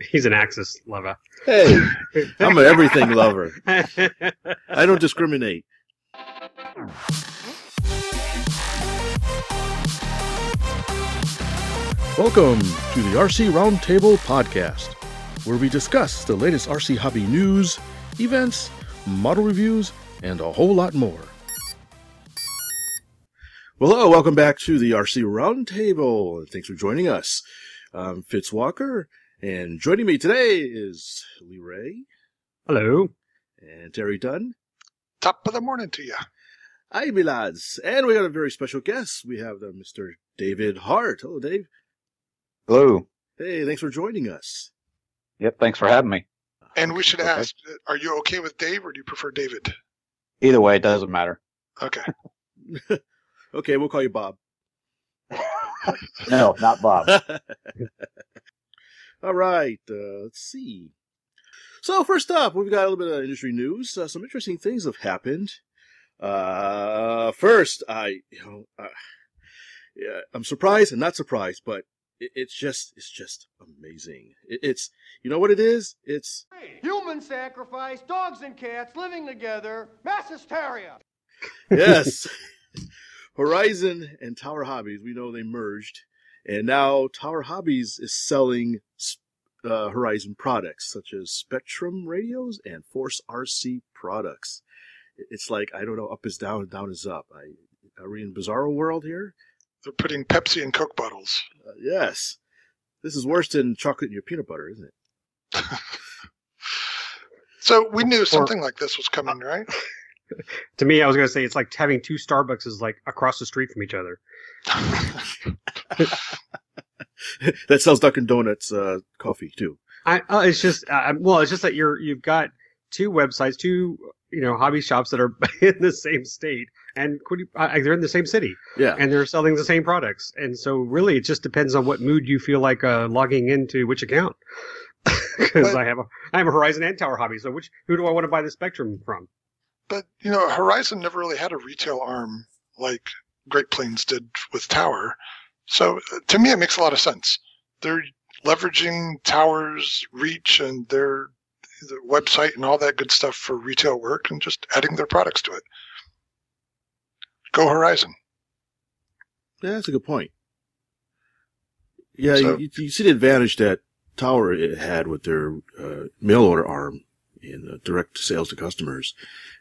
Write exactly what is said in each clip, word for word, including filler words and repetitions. He's an Axis lover. Hey, I'm an everything lover. I don't discriminate. Welcome to the R C Roundtable Podcast, where we discuss the latest R C hobby news, events, model reviews, and a whole lot more. Well, hello, welcome back to the R C Roundtable. Thanks for joining us. I'm Fitz Walker, and joining me today is Lee Ray. Hello. And Terry Dunn. Top of the morning to you. Hi, me lads. And we got a very special guest. We have Mister David Hart. Hello, Dave. Hello. Hey, thanks for joining us. Yep, thanks for having me. And we should okay. ask, are you okay with Dave, or do you prefer David? Either way, it doesn't matter. Okay. Okay, we'll call you Bob. No, not Bob. All right, uh, let's see. So first up, we've got a little bit of industry news. Uh, some interesting things have happened. Uh, first, I, you know, uh, yeah, I'm surprised and not surprised, but it, it's just, it's just amazing. It, it's, you know what it is? It's human sacrifice, dogs and cats living together, mass hysteria. Yes. Horizon and Tower Hobbies, we know they merged, and now Tower Hobbies is selling uh, Horizon products such as Spektrum radios and Force R C products. It's like, I don't know, up is down, down is up. I, are we in Bizarro World here? They're putting Pepsi in Coke bottles. Uh, yes. This is worse than chocolate in your peanut butter, isn't it? So we knew something like this was coming, right? To me, I was going to say it's like having two Starbucks is like across the street from each other. That sells Dunkin' Donuts uh, coffee too. I, uh, it's just uh, well, it's just that you're you've got two websites, two you know hobby shops that are in the same state, and uh, they're in the same city. Yeah, and they're selling the same products, and so really it just depends on what mood you feel like uh, logging into which account. Because I have a I have a Horizon and Tower Hobby, so which who do I want to buy the Spektrum from? But, you know, Horizon never really had a retail arm like Great Plains did with Tower. So, uh, to me, it makes a lot of sense. They're leveraging Tower's reach and their the website and all that good stuff for retail work and just adding their products to it. Go Horizon. Yeah, that's a good point. Yeah, so, you, you see the advantage that Tower had with their uh, mail order arm. In uh, direct sales to customers.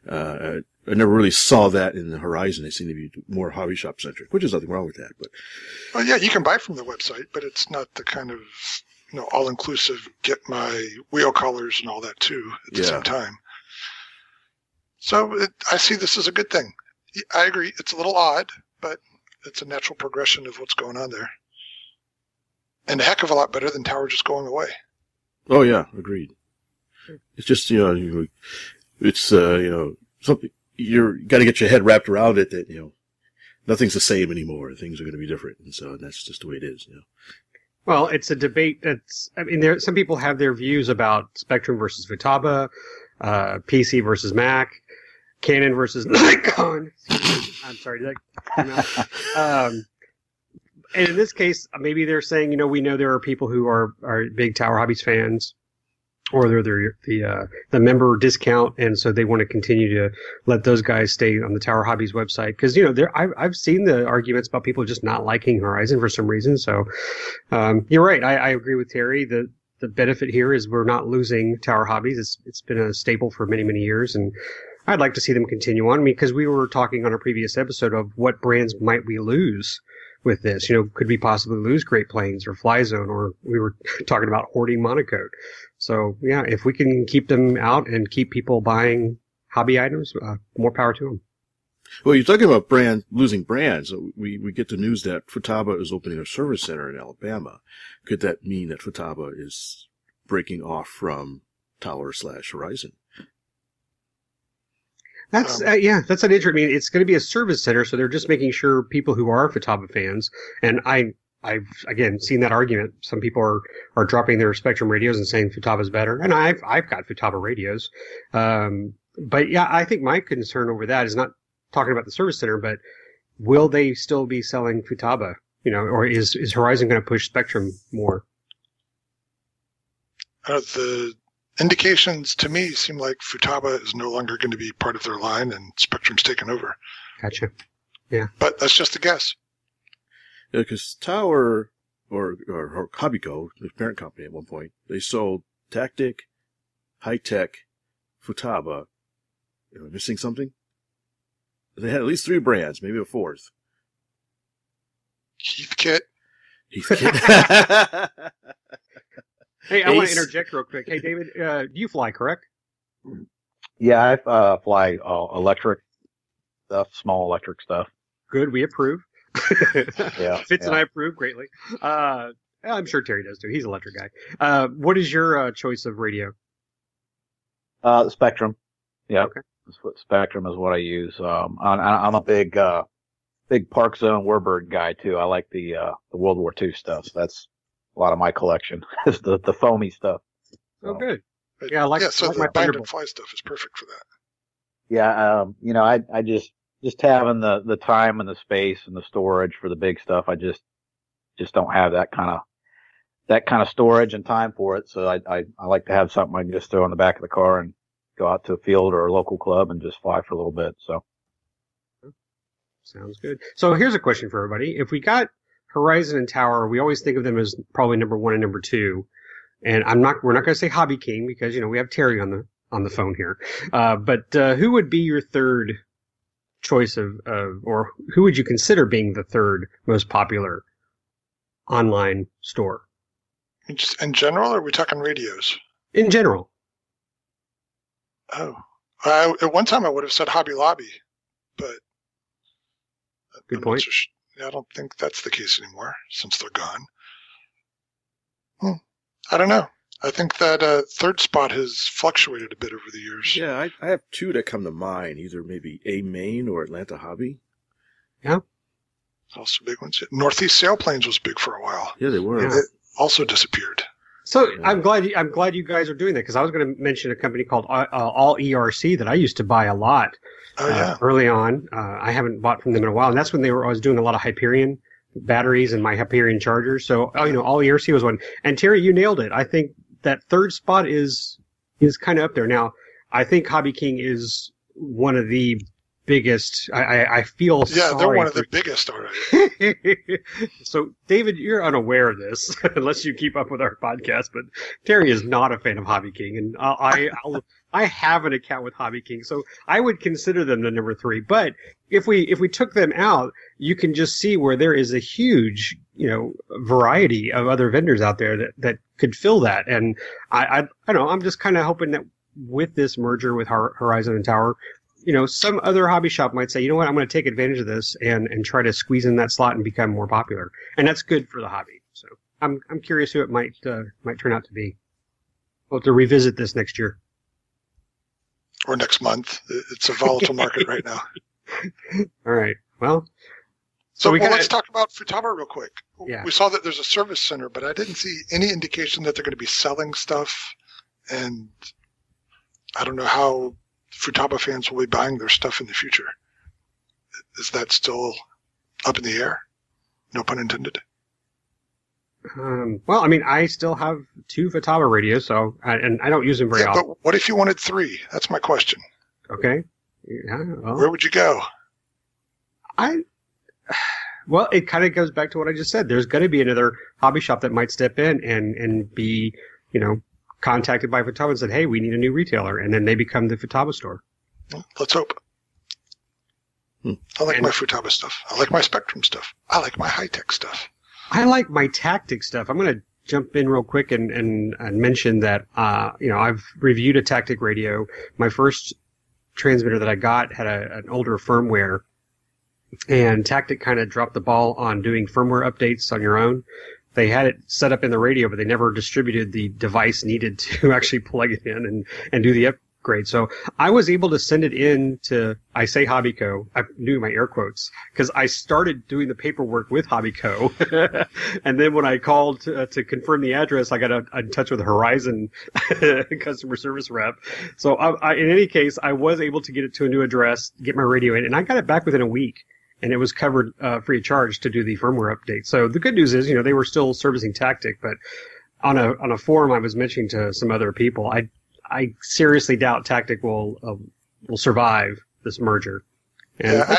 Uh, I never really saw that in the Horizon. They seem to be more hobby shop centric, which is nothing wrong with that. But, well, yeah, you can buy from the website, but it's not the kind of, you know, all inclusive, get my wheel collars and all that too at the yeah. same time. So it, I see this as a good thing. I agree. It's a little odd, but it's a natural progression of what's going on there. And a heck of a lot better than Tower just going away. Oh yeah. Agreed. It's just, you know, it's, uh, you know, something you're got to get your head wrapped around it that, you know, nothing's the same anymore. Things are going to be different. And so that's just the way it is, you know. Well, it's a debate. That's, I mean, there, some people have their views about Spektrum versus Futaba, uh, P C versus Mac, Canon versus Nikon. I'm sorry, did that come out? Um, and in this case, maybe they're saying, you know, we know there are people who are, are big Tower Hobbies fans. Or they're, they're the uh, the member discount, and so they want to continue to let those guys stay on the Tower Hobbies website because you know there I've I've seen the arguments about people just not liking Horizon for some reason. So um, you're right, I, I agree with Terry. The the benefit here is we're not losing Tower Hobbies. It's it's been a staple for many many years, and I'd like to see them continue on. I mean, because we were talking on a previous episode of what brands might we lose. With this, you know, could we possibly lose Great Plains or Flyzone, or we were talking about hoarding monocoat. So, yeah, if we can keep them out and keep people buying hobby items, uh, more power to them. Well, you're talking about brand losing brands. We we get the news that Futaba is opening a service center in Alabama. Could that mean that Futaba is breaking off from Tower slash Horizon? That's um, uh, yeah, that's an interesting. I mean, it's going to be a service center, so they're just making sure people who are Futaba fans. And I, I've again seen that argument. Some people are, are dropping their Spektrum radios and saying Futaba's better, and I've I've got Futaba radios. Um, but yeah, I think my concern over that is not talking about the service center, but will they still be selling Futaba? You know, or is is Horizon going to push Spektrum more? Uh, the indications to me seem like Futaba is no longer going to be part of their line and Spektrum's taken over. Gotcha. Yeah. But that's just a guess. Yeah, because Tower or, or, or Hobbico, the parent company at one point, they sold Tactic, High Tech, Futaba. Am I missing something? They had at least three brands, maybe a fourth. Heathkit. Heathkit. Hey, I Ace. want to interject real quick. Hey, David, uh, you fly, correct? Yeah, I uh, fly uh, electric stuff, small electric stuff. Good, we approve. yeah, Fitz yeah. and I approve greatly. Uh, I'm sure Terry does too. He's an electric guy. Uh, what is your uh, choice of radio? Uh, Spektrum. Yeah, okay. Spektrum is what I use. Um, I'm, I'm a big, uh, big Park Zone Warbird guy too. I like the uh, the World War Two stuff. That's a lot of my collection is the, the foamy stuff. So. Oh, good. Yeah, I like, yeah, so I like the my bind and fly stuff is perfect for that. Yeah, um, you know, I I just just having the, the time and the space and the storage for the big stuff. I just just don't have that kind of that kind of storage and time for it. So I, I I like to have something I can just throw in the back of the car and go out to a field or a local club and just fly for a little bit. So sounds good. So here's a question for everybody: if we got Horizon and Tower, we always think of them as probably number one and number two. And I'm not, we're not going to say Hobby King because, you know, we have Terry on the, on the phone here. Uh, but, uh, who would be your third choice of, of, or who would you consider being the third most popular online store? In general, or are we talking radios? In general. Oh, I, at one time I would have said Hobby Lobby, but. Good I'm point. I don't think that's the case anymore since they're gone. Hmm. I don't know. I think that uh, third spot has fluctuated a bit over the years. Yeah, I, I have two that come to mind, either maybe A-Main or Atlanta Hobby. Yeah. Also big ones. Northeast Sailplanes was big for a while. Yeah, they were. And it also disappeared. So yeah. I'm glad you, I'm glad you guys are doing that because I was going to mention a company called uh, All E R C that I used to buy a lot oh, yeah. uh, early on. Uh, I haven't bought from them in a while, and that's when they were. I was doing a lot of Hyperion batteries and my Hyperion chargers. So oh, you know, All E R C was one. And Terry, you nailed it. I think that third spot is is kind of up there now. I think Hobby King is one of the biggest. I, I, I feel yeah, sorry they're one of the biggest already. So, David, you're unaware of this unless you keep up with our podcast. But Terry is not a fan of Hobby King, and uh, I I'll, I have an account with Hobby King, so I would consider them the number three. But if we if we took them out, you can just see where there is a huge you know variety of other vendors out there that, that could fill that. And I I, I don't know I'm just kind of hoping that with this merger with Horizon and Tower. You know, some other hobby shop might say, you know what, I'm going to take advantage of this and, and try to squeeze in that slot and become more popular. And that's good for the hobby. So I'm I'm curious who it might uh, might turn out to be. We'll have to revisit this next year. Or next month. It's a volatile market right now. All right. Well. So, so we well, gotta... let's talk about Futaba real quick. Yeah. We saw that there's a service center, but I didn't see any indication that they're going to be selling stuff. And I don't know how Futaba fans will be buying their stuff in the future. Is that still up in the air? No pun intended. Um, well, I mean, I still have two Futaba radios, so I, and I don't use them very yeah, often. But what if you wanted three? That's my question. Okay. Yeah, well, where would you go? I. Well, it kind of goes back to what I just said. There's going to be another hobby shop that might step in and and be, you know, contacted by Futaba and said, hey, we need a new retailer. And then they become the Futaba store. Let's hope. Hmm. I like and my Futaba stuff. I like my Spektrum stuff. I like my high-tech stuff. I like my Tactic stuff. I'm going to jump in real quick and, and, and mention that, uh, you know, I've reviewed a Tactic radio. My first transmitter that I got had a, an older firmware. And Tactic kind of dropped the ball on doing firmware updates on your own. They had it set up in the radio, but they never distributed the device needed to actually plug it in and, and do the upgrade. So I was able to send it in to, I say Hobbico, I'm doing my air quotes, because I started doing the paperwork with Hobbico. And then when I called to, uh, to confirm the address, I got a, in touch with Horizon customer service rep. So I, I, in any case, I was able to get it to a new address, get my radio in, and I got it back within a week. And it was covered uh, free of charge to do the firmware update. So the good news is, you know, they were still servicing Tactic, but on a on a forum I was mentioning to some other people, I I seriously doubt Tactic will uh, will survive this merger. And yeah,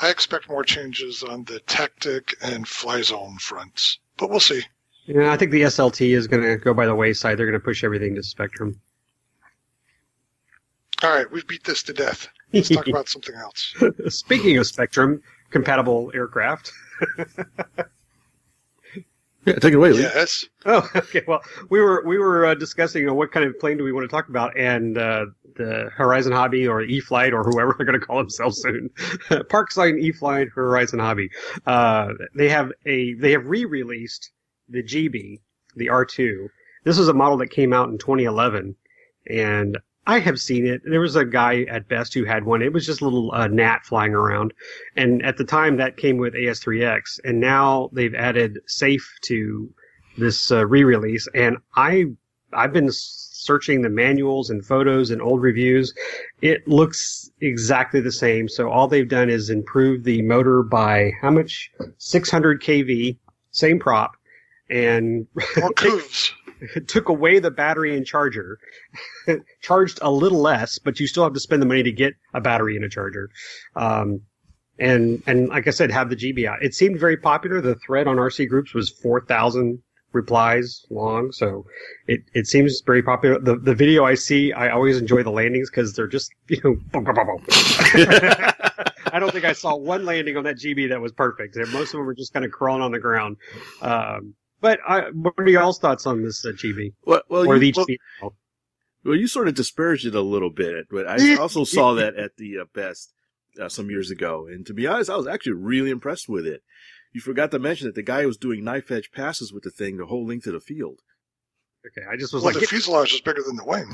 I, I expect more changes on the Tactic and Flyzone fronts, but we'll see. Yeah, I think the S L T is going to go by the wayside. They're going to push everything to Spektrum. All right, we've beat this to death. Let's talk about something else. Speaking of Spektrum, compatible aircraft. Yeah, take it away, Lee. Yes. Oh, okay. Well, we were we were uh, discussing you know, what kind of plane do we want to talk about, and uh, the Horizon Hobby or E-Flight or whoever they're going to call themselves soon, Parkside E-Flight Horizon Hobby. Uh, they have a they have re-released the G B, the R two. This is a model that came out in twenty eleven, and I have seen it. There was a guy at Best who had one. It was just a little uh, gnat flying around, and at the time that came with A S three X, and now they've added SAFE to this uh, re-release. And I I've been searching the manuals and photos and old reviews. It looks exactly the same. So all they've done is improve the motor by how much? six hundred k v, same prop. And more coups. Took away the battery and charger, charged a little less, but you still have to spend the money to get a battery and a charger. Um, and and like I said, have the G B out. It seemed very popular. The thread on R C Groups was four thousand replies long, so it, it seems very popular. The the video I see, I always enjoy the landings because they're just, you know, boom, boom, boom, boom. I don't think I saw one landing on that G B that was perfect. Most of them were just kind of crawling on the ground. Um But I, what are y'all's thoughts on this uh, G B? Well, well, or the G B? Well, well, you sort of disparaged it a little bit, but I also saw that at the uh, Best uh, some years ago. And to be honest, I was actually really impressed with it. You forgot to mention that the guy was doing knife edge passes with the thing the whole length of the field. Okay, I just was well, like, the fuselage is bigger than the wing.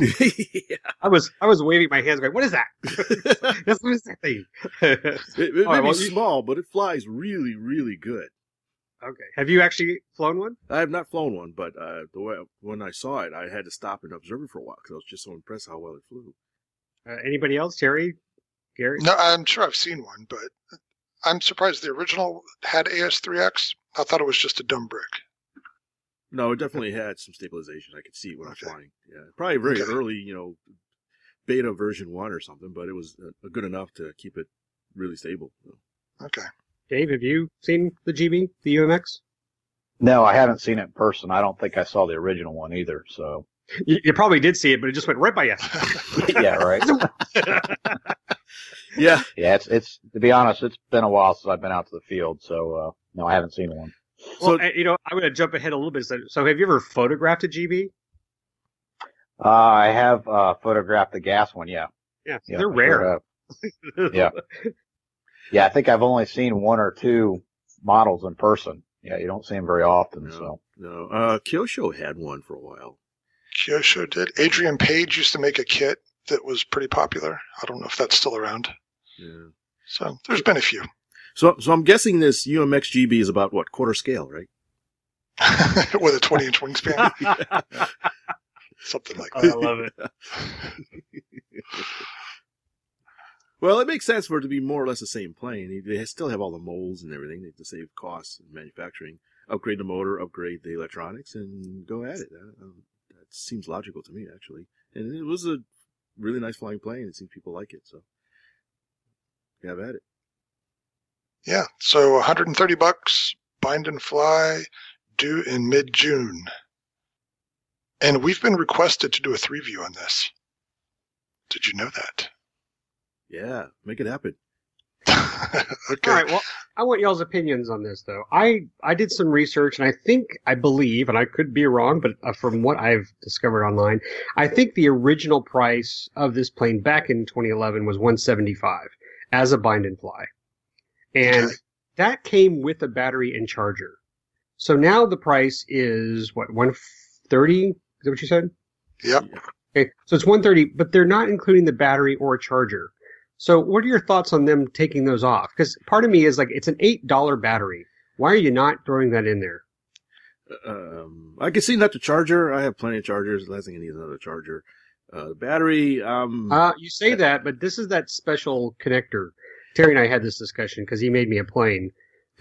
Yeah. I was, I was waving my hands, going, "What is that? That's what is that thing?" it it may right, well, be small, but it flies really, really good. Okay. Have you actually flown one? I have not flown one, but uh, the way, when I saw it, I had to stop and observe it for a while because I was just so impressed how well it flew. Uh, anybody else? Terry? Gary? No, I'm sure I've seen one, but I'm surprised the original had A S three X. I thought it was just a dumb brick. No, it definitely had some stabilization. I could see it when okay. I was flying. Yeah, probably very okay. early, you know, beta version one or something, but it was uh, good enough to keep it really stable. So. Okay. Dave, have you seen the G B, the U M X? No, I haven't seen it in person. I don't think I saw the original one either. So you, you probably did see it, but it just went right by you. Yeah, right. yeah, yeah. It's it's to be honest, it's been a while since I've been out to the field, so uh, no, I haven't seen one. Well, so, you know, I'm going to jump ahead a little bit. So, so, have you ever photographed a G B? Uh, I have uh, photographed the gas one. Yeah. Yeah, yeah they're rare. Sure, uh, yeah. Yeah, I think I've only seen one or two models in person. Yeah, you don't see them very often. No, so no. Uh, Kyosho had one for a while. Kyosho did. Adrian Page used to make a kit that was pretty popular. I don't know if that's still around. Yeah. So there's been a few. So so I'm guessing this U M X G B is about, what, quarter scale, right? With a twenty-inch wingspan? Something like that. I love it. Well, it makes sense for it to be more or less the same plane. They still have all the molds and everything. They have to save costs in manufacturing, upgrade the motor, upgrade the electronics, and go at it. That seems logical to me, actually. And it was a really nice flying plane. It seems people like it, so have at it. Yeah, so one hundred thirty bucks, bind and fly, due in mid-June. And we've been requested to do a three-view on this. Did you know that? Yeah, make it happen. Okay. All right, well, I want y'all's opinions on this, though. I, I did some research, and I think, I believe, and I could be wrong, but uh, from what I've discovered online, I think the original price of this plane back in twenty eleven was one hundred seventy-five dollars as a bind and fly. And that came with a battery and charger. So now the price is, what, one hundred thirty dollars? Is that what you said? Yep. Okay, so it's one hundred thirty dollars, but they're not including the battery or charger. So what are your thoughts on them taking those off? Because part of me is like, it's an eight dollar battery. Why are you not throwing that in there? Um, I can see not the charger. I have plenty of chargers. Last thing I need is another charger. Uh, the battery. Um, uh, you say that, but this is that special connector. Terry and I had this discussion because he made me a plane.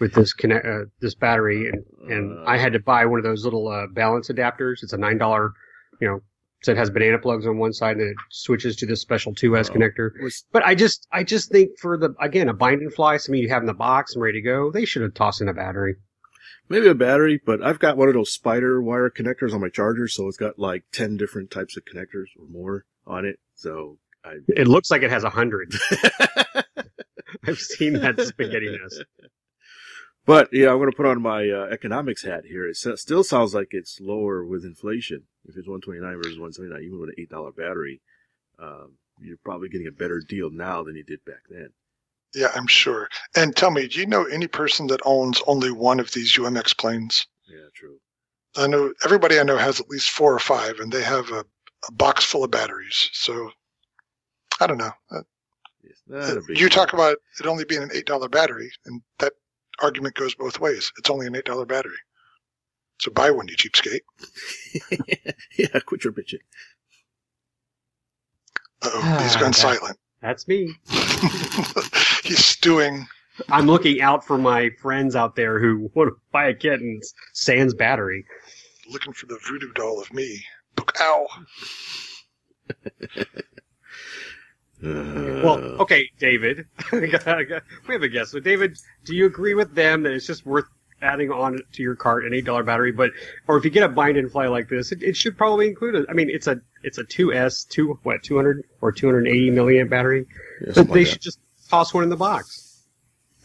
with this connect, uh, this battery, and, and I had to buy one of those little uh, balance adapters. It's a nine dollar, you know, so it has banana plugs on one side and it switches to this special two S oh, connector. Was, but I just I just think for, the again, a bind and fly, something you have in the box and ready to go, they should have tossed in a battery. Maybe a battery, but I've got one of those spider wire connectors on my charger, so it's got like ten different types of connectors or more on it. So I, it looks like it has a hundred. I've seen that spaghetti mess. But, yeah, I'm going to put on my uh, economics hat here. It still sounds like it's lower with inflation. If it's one twenty-nine versus one seventy-nine, even with an eight dollar battery, um, you're probably getting a better deal now than you did back then. Yeah, I'm sure. And tell me, do you know any person that owns only one of these U M X planes? Yeah, true. I know everybody I know has at least four or five, and they have a, a box full of batteries. So, I don't know. Uh, you talk problem. about it only being an eight dollar battery, and that argument goes both ways. It's only an eight dollar battery. So buy one, you cheapskate. Yeah, quit your bitching. Uh-oh, ah, he's gone that, silent. That's me. He's stewing. I'm looking out for my friends out there who want to buy a kit and sans battery. Looking for the voodoo doll of me. Ow. Uh, well, okay, David. We have a guest. So, David, do you agree with them that it's just worth adding on to your cart an eight dollar battery? But, or if you get a bind and fly like this, it, it should probably include it. I mean, it's a it's a two S, two what two hundred or two hundred eighty milliamp battery. Yeah, but they like should that. just toss one in the box.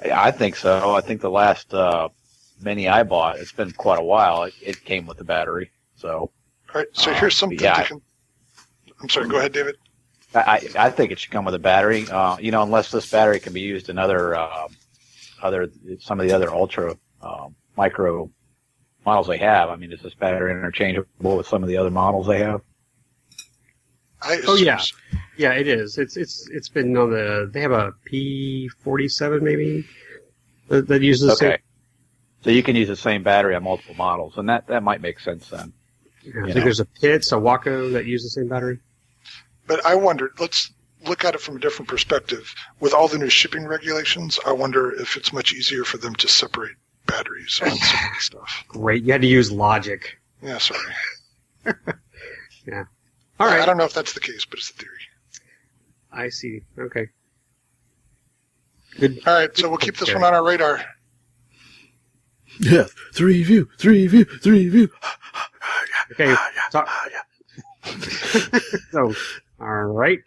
Yeah, I think so. I think the last uh, mini I bought, it's been quite a while. It, it came with the battery. So, all right. So here's uh, something. Yeah, can, I'm sorry. Go ahead, David. I, I think it should come with a battery, uh, you know, unless this battery can be used in other, uh, other some of the other ultra uh, micro models they have. I mean, is this battery interchangeable with some of the other models they have? I oh yeah, yeah, it is. It's it's it's been on the. They have a P forty-seven maybe that, that uses the okay. same. So you can use the same battery on multiple models, and that, that might make sense then. Yeah, I think know. there's a Pitts, a Waco that use the same battery. But I wondered, let's look at it from a different perspective. With all the new shipping regulations, I wonder if it's much easier for them to separate batteries and stuff. Great. You had to use logic. Yeah, sorry. Yeah. All right. I don't know if that's the case, but it's the theory. I see. Okay. Good. All right, so we'll keep this one on our radar. Yeah. Three view, three view, three view. Okay. Talk- so... All right.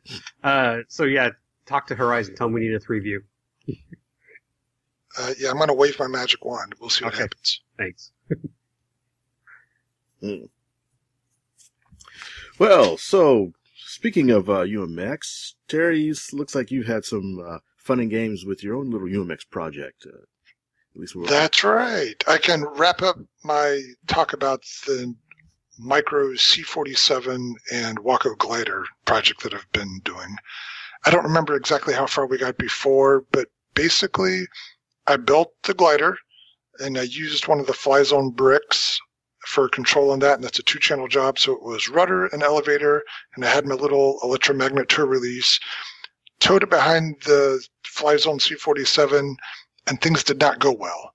Uh, so, yeah, talk to Horizon. Tell them we need a three view. uh, yeah, I'm going to wave my magic wand. We'll see what okay. happens. Thanks. mm. Well, so speaking of uh, U M X, Terry, looks like you had some uh, fun and games with your own little U M X project. Uh, at least we're That's on. right. I can wrap up my talk about the Micro C forty-seven and Waco glider project that I've been doing. I don't remember exactly how far we got before, but basically I built the glider and I used one of the Flyzone bricks for control on that, and that's a two-channel job, so it was rudder and elevator, and I had my little electromagnet tow release, towed it behind the Flyzone C forty-seven, and things did not go well.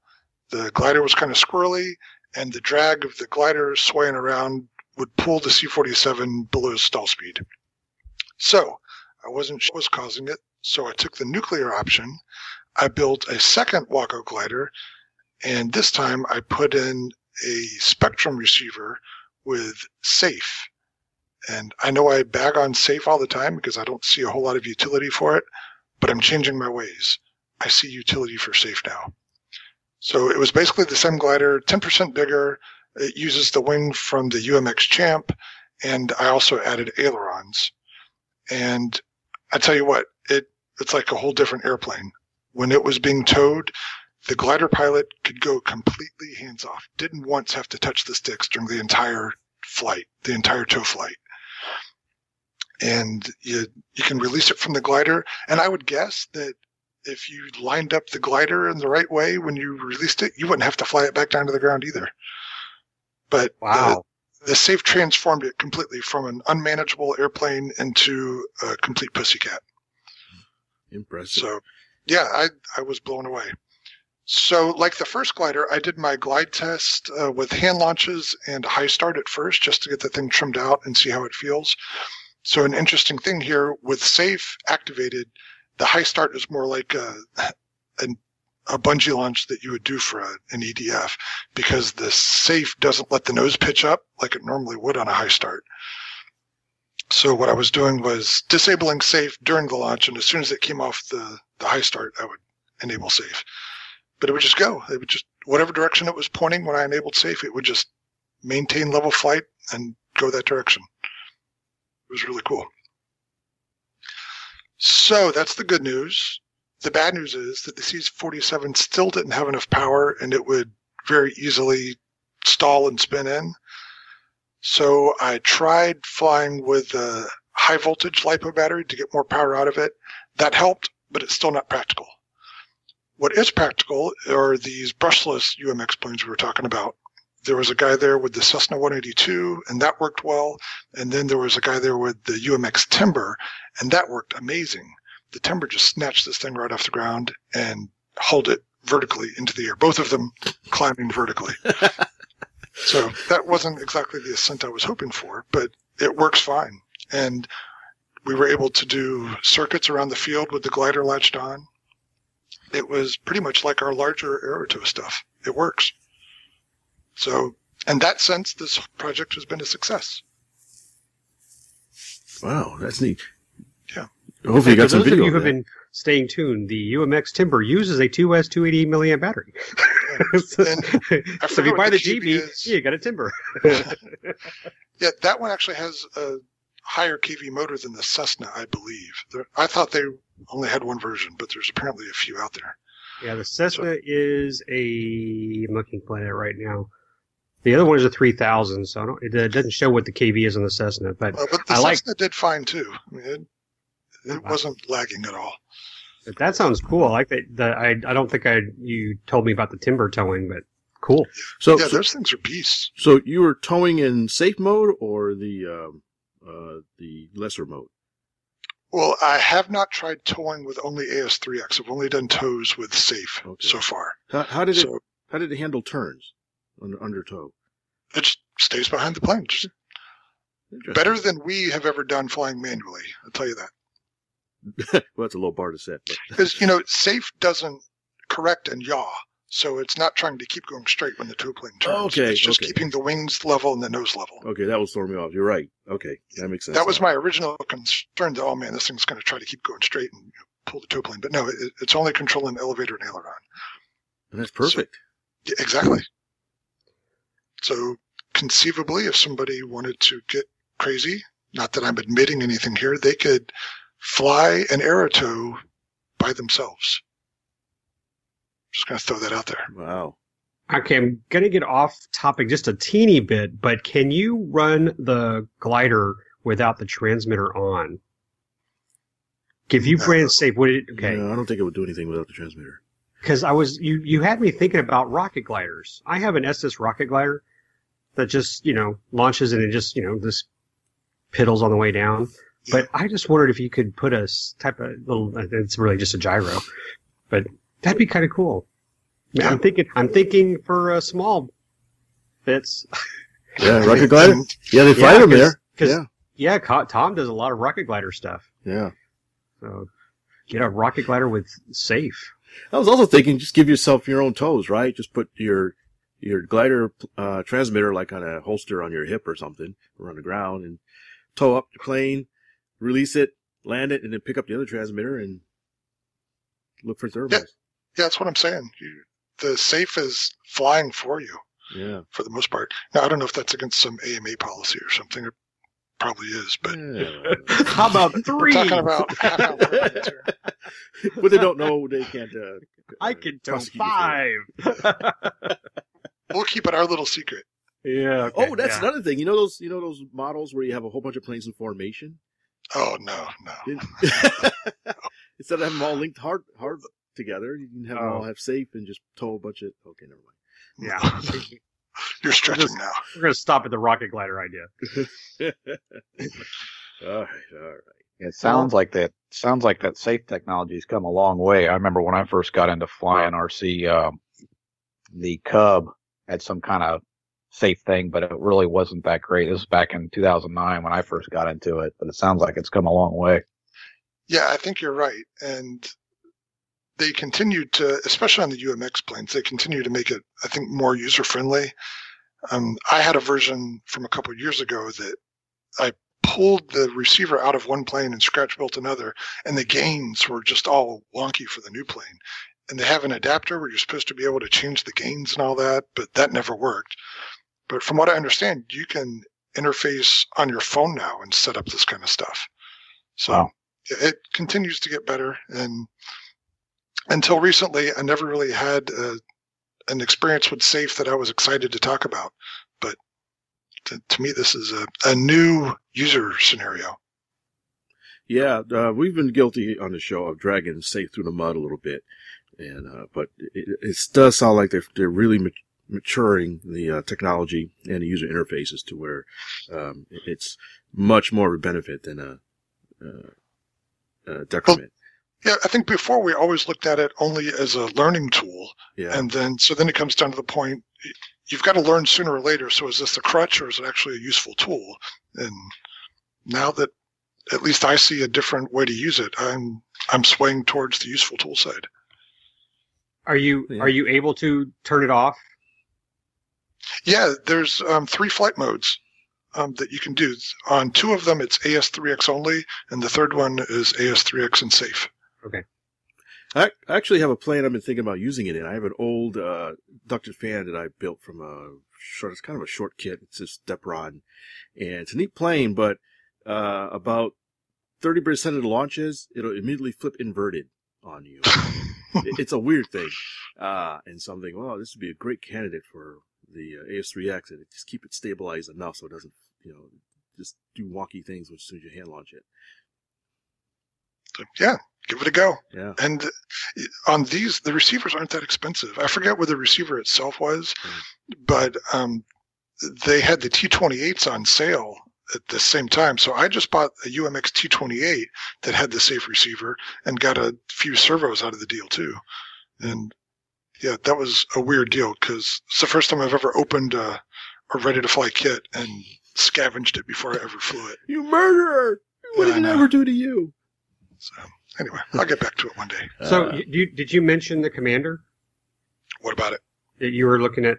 The glider was kind of squirrely, and the drag of the glider swaying around would pull the C forty-seven below stall speed. So I wasn't sure what was causing it, so I took the nuclear option. I built a second Waco glider, and this time I put in a Spektrum receiver with SAFE. And I know I bag on SAFE all the time because I don't see a whole lot of utility for it, but I'm changing my ways. I see utility for SAFE now. So it was basically the same glider, ten percent bigger. It uses the wing from the U M X Champ, and I also added ailerons. And I tell you what, it it's like a whole different airplane. When it was being towed, the glider pilot could go completely hands-off, didn't once have to touch the sticks during the entire flight, the entire tow flight. And you you can release it from the glider, and I would guess that if you lined up the glider in the right way when you released it, you wouldn't have to fly it back down to the ground either. But wow. the, the SAFE transformed it completely from an unmanageable airplane into a complete pussycat. Impressive. So, yeah, I, I was blown away. So like the first glider, I did my glide test uh, with hand launches and a high start at first just to get the thing trimmed out and see how it feels. So an interesting thing here, with safe activated, the high start is more like a, a, a bungee launch that you would do for a, an E D F, because the safe doesn't let the nose pitch up like it normally would on a high start. So what I was doing was disabling safe during the launch, and as soon as it came off the, the high start, I would enable safe. But it would just go. It would just, whatever direction it was pointing when I enabled safe, it would just maintain level flight and go that direction. It was really cool. So that's the good news. The bad news is that the C forty-seven still didn't have enough power, and it would very easily stall and spin in. So I tried flying with a high voltage LiPo battery to get more power out of it. That helped, but it's still not practical. What is practical are these brushless U M X planes we were talking about. There was a guy there with the Cessna one eighty-two, and that worked well. And then there was a guy there with the U M X Timber, and that worked amazing. The Timber just snatched this thing right off the ground and hauled it vertically into the air, both of them climbing vertically. So that wasn't exactly the ascent I was hoping for, but it works fine. And we were able to do circuits around the field with the glider latched on. It was pretty much like our larger Aerotow stuff. It works. So in that sense, this project has been a success. Wow, that's neat. Yeah. Hopefully you got some video. For those of you who have been staying tuned, the U M X Timber uses a two S two eighty milliamp battery. so so if you buy the G B, you got a Timber. Yeah, that one actually has a higher K V motor than the Cessna, I believe. They're, I thought they only had one version, but there's apparently a few out there. Yeah, the Cessna so. is a... I'm looking at it right now. The other one is a three thousand, so I don't, it doesn't show what the K V is on the Cessna. But, uh, but the I Cessna like, did fine, too. I mean, it, it wow. wasn't lagging at all. But that sounds cool. I like that. The, I I don't think I you told me about the Timber towing, but cool. So yeah, so, those things are beasts. So you were towing in safe mode or the... Um... Uh, the lesser mode? Well, I have not tried towing with only A S three X. I've only done tows with safe okay. so far. How, how did so, it? How did it handle turns under, under tow? It just stays behind the plane. Just better than we have ever done flying manually. I'll tell you that. Well, that's a low bar to set. Because you know, safe doesn't correct and yaw, so it's not trying to keep going straight when the tow plane turns. Oh, okay, it's just okay. keeping the wings level and the nose level. Okay, that was throwing me off. You're right. Okay, that makes sense. That was my original concern that, oh man, this thing's going to try to keep going straight and pull the tow plane. But no, it, it's only controlling elevator and aileron. And that's perfect. So, yeah, exactly. So conceivably, if somebody wanted to get crazy, not that I'm admitting anything here, they could fly an Aerotow by themselves. Just going to throw that out there. Wow. Okay, I'm going to get off topic just a teeny bit, but can you run the glider without the transmitter on? If you ran safe, would it... Okay. No, I don't think it would do anything without the transmitter. Because I was... You, you had me thinking about rocket gliders. I have an S S rocket glider that just, you know, launches and it just, you know, just piddles on the way down. Yeah. But I just wondered if you could put a type of little... It's really just a gyro, but... That'd be kind of cool. Yeah. I'm thinking. I'm thinking for uh, small bits. Yeah, rocket glider. Yeah, they fly yeah, them cause, there. Cause, yeah, yeah. Tom does a lot of rocket glider stuff. Yeah. So get a rocket glider with safe. I was also thinking, just give yourself your own tows, right? Just put your your glider uh, transmitter like on a holster on your hip or something, or on the ground, and tow up the plane, release it, land it, and then pick up the other transmitter and look for thermals. Yeah. Yeah, that's what I'm saying. You, the safe is flying for you, yeah, for the most part. Now, I don't know if that's against some A M A policy or something. It probably is, but... Yeah. How about three? We're talking about half hour minutes here. Well, they don't know. They can't... Uh, I uh, can tell five. We'll keep it our little secret. Yeah. Okay, oh, that's yeah. another thing. You know those You know those models where you have a whole bunch of planes in formation? Oh, no, no. Instead of having them all linked hard... hard together, you can have them oh. all have safe and just tow a bunch of. Okay, never mind. Yeah, you're stretching just, now. We're gonna stop at the rocket glider idea. all right, all right. It sounds like that. Sounds like that safe technology has come a long way. I remember when I first got into flying R C, um, the Cub had some kind of safe thing, but it really wasn't that great. This was back in two thousand nine when I first got into it, but it sounds like it's come a long way. Yeah, I think you're right. And they continued to, especially on the U M X planes, they continue to make it, I think, more user-friendly. Um, I had a version from a couple of years ago that I pulled the receiver out of one plane and scratch built another, and the gains were just all wonky for the new plane. And they have an adapter where you're supposed to be able to change the gains and all that, but that never worked. But from what I understand, you can interface on your phone now and set up this kind of stuff. So wow. It continues to get better. And until recently, I never really had a, an experience with SAFE that I was excited to talk about. But to, to me, this is a, a new user scenario. Yeah, uh, we've been guilty on the show of dragging SAFE through the mud a little bit. And uh, but it, it does sound like they're they're really mat- maturing the uh, technology and the user interfaces to where um, it's much more of a benefit than a, a, a decrement. Well, yeah, I think before we always looked at it only as a learning tool, yeah. and then so then it comes down to the point you've got to learn sooner or later. So is this a crutch or is it actually a useful tool? And now that at least I see a different way to use it, I'm I'm swaying towards the useful tool side. Are you yeah. are you able to turn it off? Yeah, there's um, three flight modes um, that you can do. On two of them, it's A S three X only, and the third one is A S three X and safe. Okay. I actually have a plane I've been thinking about using it in. I have an old uh, ducted fan that I built from a short. It's kind of a short kit. It's this Depron, and it's a neat plane, but uh, about thirty percent of the launches, it'll immediately flip inverted on you. It's a weird thing. Uh, and so I'm thinking, well, this would be a great candidate for the uh, A S three X, and just keep it stabilized enough so it doesn't, you know, just do wonky things as soon as you hand launch it. Yeah, give it a go. Yeah. And on these, the receivers aren't that expensive. I forget what the receiver itself was, mm. but um, they had the T twenty-eights on sale at the same time. So I just bought a U M X T twenty-eight that had the safe receiver and got a few servos out of the deal too. And yeah, that was a weird deal because it's the first time I've ever opened a, a ready-to-fly kit and scavenged it before I ever flew it. You murderer! What yeah, did it ever do to you? So anyway, I'll get back to it one day. So uh, you, did you mention the Commander? What about it? That you were looking at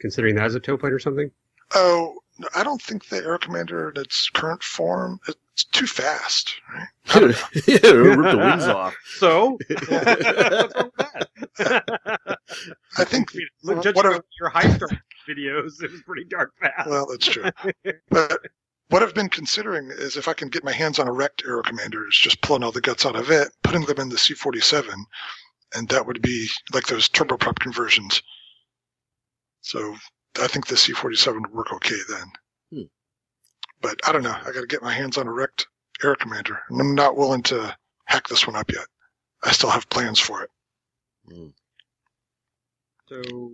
considering that as a tow plane or something? Oh, I don't think the Aero Commander in its current form, it's too fast, right? Yeah, it ripped the wings off. So? I think... Judging from your high start videos, it was pretty darn fast. Well, that's true. But what I've been considering is if I can get my hands on a wrecked Aero Commander, is just pulling all the guts out of it, putting them in the C forty-seven, and that would be like those turboprop conversions. So... I think the C forty-seven would work okay then. Hmm. But I don't know. I got to get my hands on a wrecked Air Commander. And I'm not willing to hack this one up yet. I still have plans for it. Hmm. So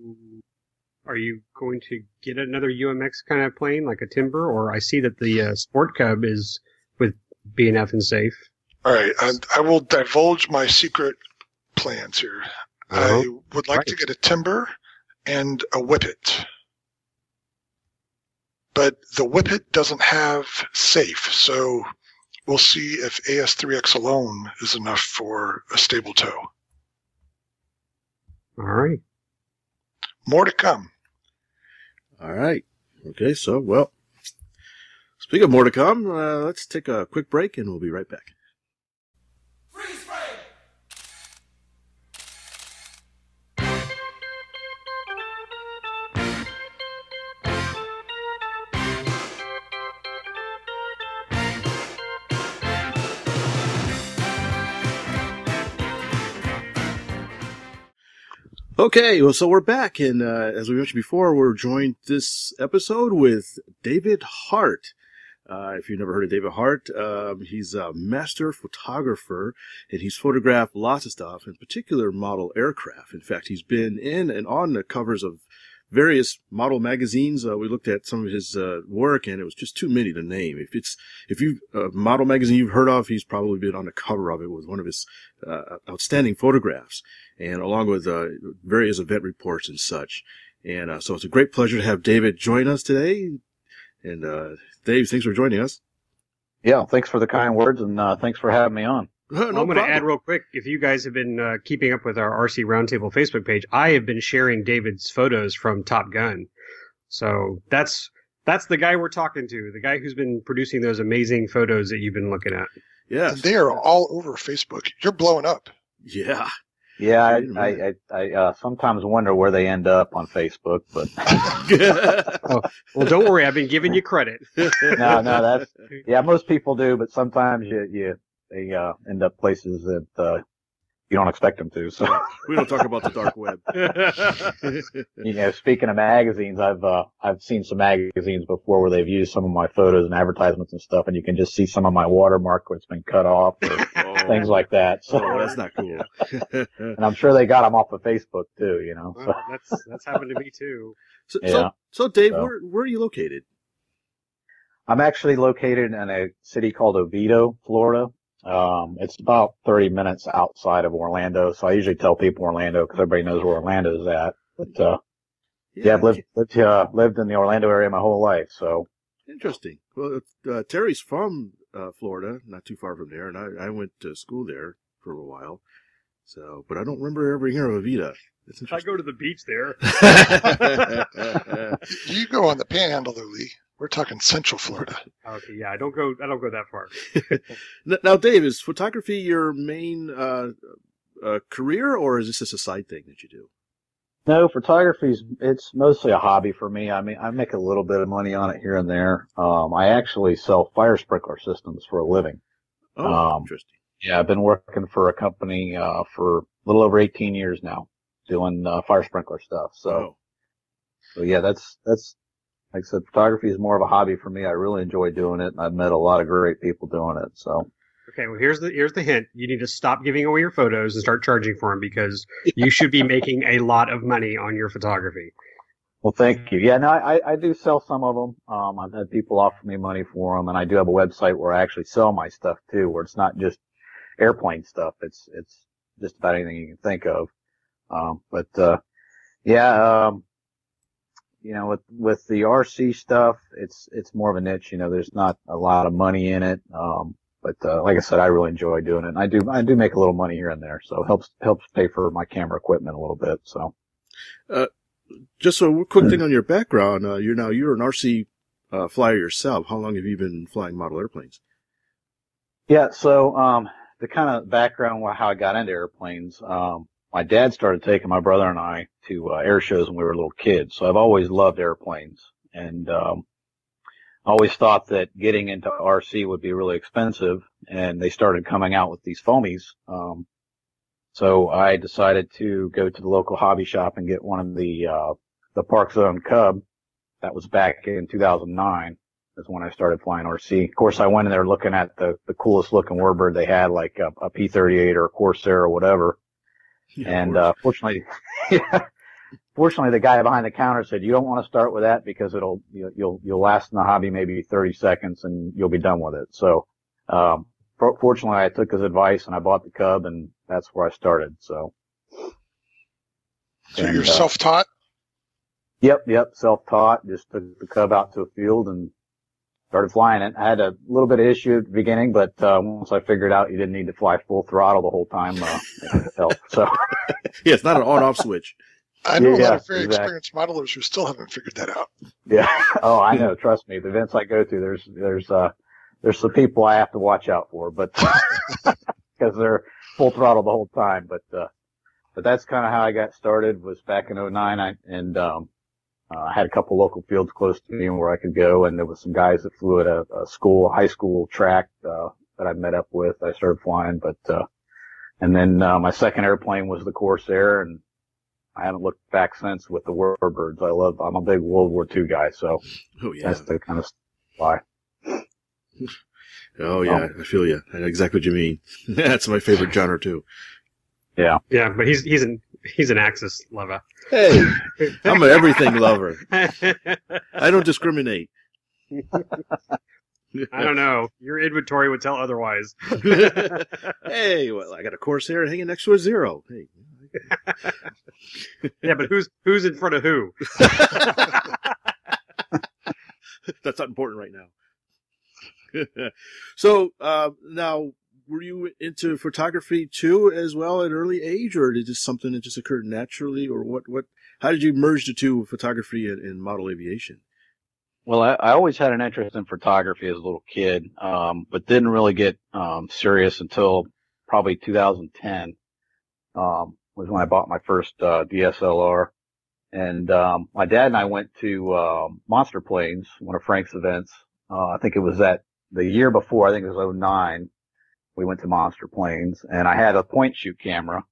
are you going to get another U M X kind of plane, like a Timber? Or I see that the uh, Sport Cub is with B and F and safe. All right. I, I will divulge my secret plans here. Oh, I would like right. to get a Timber and a Whippet. But the Whippet doesn't have safe, so we'll see if A S three X alone is enough for a stable tow. All right. More to come. All right. Okay, so, well, speaking of more to come, uh, let's take a quick break and we'll be right back. Freeze frame! Okay, well, so we're back, and uh, as we mentioned before, we're joined this episode with David Hart. Uh, if you've never heard of David Hart, um, he's a master photographer, and he's photographed lots of stuff, in particular model aircraft. In fact, he's been in and on the covers of various model magazines. Uh, we looked at some of his uh, work, and it was just too many to name. If it's if you uh, model magazine you've heard of, he's probably been on the cover of it with one of his uh, outstanding photographs, and along with uh, various event reports and such. And uh, so it's a great pleasure to have David join us today. And uh, Dave, thanks for joining us. Yeah, thanks for the kind words, and uh, thanks for having me on. No, well, I'm going to add real quick, if you guys have been uh, keeping up with our R C Roundtable Facebook page, I have been sharing David's photos from Top Gun. So that's that's the guy we're talking to, the guy who's been producing those amazing photos that you've been looking at. Yeah, they are all over Facebook. You're blowing up. Yeah. Yeah, I I, I, I uh, sometimes wonder where they end up on Facebook, but oh, well, don't worry, I've been giving you credit. no, no, that's yeah, most people do, but sometimes you you they uh, end up places that uh, you don't expect them to. So we don't talk about the dark web. You know, speaking of magazines, I've uh, I've seen some magazines before where they've used some of my photos and advertisements and stuff, and you can just see some of my watermark where it's been cut off. Or, things like that. So oh, that's not cool. And I'm sure they got them off of Facebook too, you know. So. Well, that's that's happened to me too. So, yeah. so, so Dave, so. where where are you located? I'm actually located in a city called Oviedo, Florida. Um, it's about thirty minutes outside of Orlando. So I usually tell people Orlando because everybody knows where Orlando is at. But uh, yeah, yeah, I've lived lived, uh, lived in the Orlando area my whole life. So interesting. Well, uh, Terry's from Uh, Florida, not too far from there, and I, I went to school there for a little while. So, but I don't remember ever hearing of Evita. I go to the beach there. You go on the Panhandle, though, Lee. We're talking Central Florida. Okay, yeah, I don't go. I don't go that far. Now, Dave, is photography your main uh, uh, career, or is this just a side thing that you do? No, photography's it's mostly a hobby for me. I mean, I make a little bit of money on it here and there. Um, I actually sell fire sprinkler systems for a living. Oh, um, interesting. Yeah, I've been working for a company uh, for a little over eighteen years now, doing uh, fire sprinkler stuff. So, oh. so yeah, that's that's like I said, photography is more of a hobby for me. I really enjoy doing it, and I've met a lot of great people doing it. So. Okay, well, here's the here's the hint. You need to stop giving away your photos and start charging for them because you should be making a lot of money on your photography. Well, thank you. Yeah, no, I, I do sell some of them. Um, I've had people offer me money for them, and I do have a website where I actually sell my stuff, too, where it's not just airplane stuff. It's it's just about anything you can think of. Um, but, uh, yeah, um, you know, with with the R C stuff, it's, it's more of a niche. You know, there's not a lot of money in it. Um But uh, like I said, I really enjoy doing it. And I do, I do make a little money here and there, so it helps helps pay for my camera equipment a little bit. So, uh, just a quick thing on your background. Uh, you're now you're an R C uh, flyer yourself. How long have you been flying model airplanes? Yeah, so um, the kind of background how I got into airplanes. Um, my dad started taking my brother and I to uh, air shows when we were little kids. So I've always loved airplanes, and um, I always thought that getting into R C would be really expensive, and they started coming out with these foamies. Um, so I decided to go to the local hobby shop and get one of the uh, the Park Zone Cub. That was back in two thousand nine. That's when I started flying R C. Of course, I went in there looking at the, the coolest looking Warbird they had, like a, a P thirty-eight or a Corsair or whatever. Yeah, and uh, fortunately, yeah. Fortunately, the guy behind the counter said, "You don't want to start with that because it'll you'll you'll last in the hobby maybe thirty seconds and you'll be done with it." So, um, fortunately, I took his advice and I bought the Cub, and that's where I started. So, so and, you're uh, self-taught? Yep, yep, self-taught. Just took the Cub out to a field and started flying it. I had a little bit of issue at the beginning, but uh, once I figured out you didn't need to fly full throttle the whole time, uh, it helped. So, yeah, it's not an on-off switch. I know yeah, a lot of very exactly. experienced modelers who still haven't figured that out. Yeah. Oh, I know. Trust me. The events I go to, there's there's uh, there's some people I have to watch out for, but because they're full throttle the whole time. But uh, but that's kind of how I got started. Was back in oh nine, I, and um, uh, I had a couple local fields close to me where I could go, and there was some guys that flew at a, a school, high school track uh, that I met up with. I started flying, but uh, and then uh, my second airplane was the Corsair, and I haven't looked back since with the Warbirds. I love, I'm a big World War Two guy, so oh, yeah. That's the kind of why. Oh, yeah, um, I feel you. I know exactly what you mean. That's my favorite genre, too. Yeah. Yeah, but he's he's an He's an Axis lover. Hey, I'm an everything lover. I don't discriminate. I don't know. Your inventory would tell otherwise. Hey, well, I got a Corsair hanging next to a Zero. Hey. Yeah, but who's who's in front of who? That's not important right now. So uh, now, were you into photography too, as well, at an early age, or did this something that just occurred naturally, or what? What? How did you merge the two, photography and, and model aviation? Well, I, I always had an interest in photography as a little kid, um, but didn't really get um, serious until probably two thousand ten. Um, was when I bought my first uh, D S L R. And um, my dad and I went to uh, Monster Planes, one of Frank's events. Uh, I think it was that the year before, I think it was oh nine, we went to Monster Planes. And I had a point-shoot camera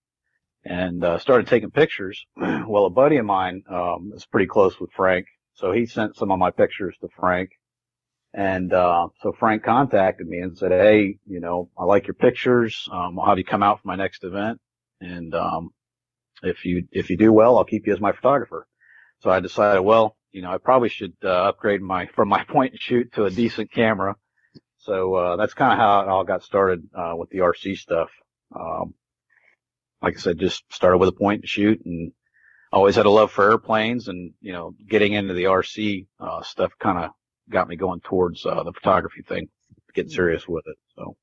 and uh, started taking pictures. Well, a buddy of mine um, is pretty close with Frank, so he sent some of my pictures to Frank. And uh so Frank contacted me and said, hey, you know, I like your pictures. Um, I'll have you come out for my next event. And um if you if you do well, I'll keep you as my photographer. So I decided, well, you know, I probably should uh, upgrade my from my point and shoot to a decent camera. So uh that's kind of how it all got started uh with the R C stuff. Um like I said, just started with a point and shoot, and always had a love for airplanes, and, you know, getting into the R C uh stuff kind of got me going towards uh the photography thing, getting serious with it. So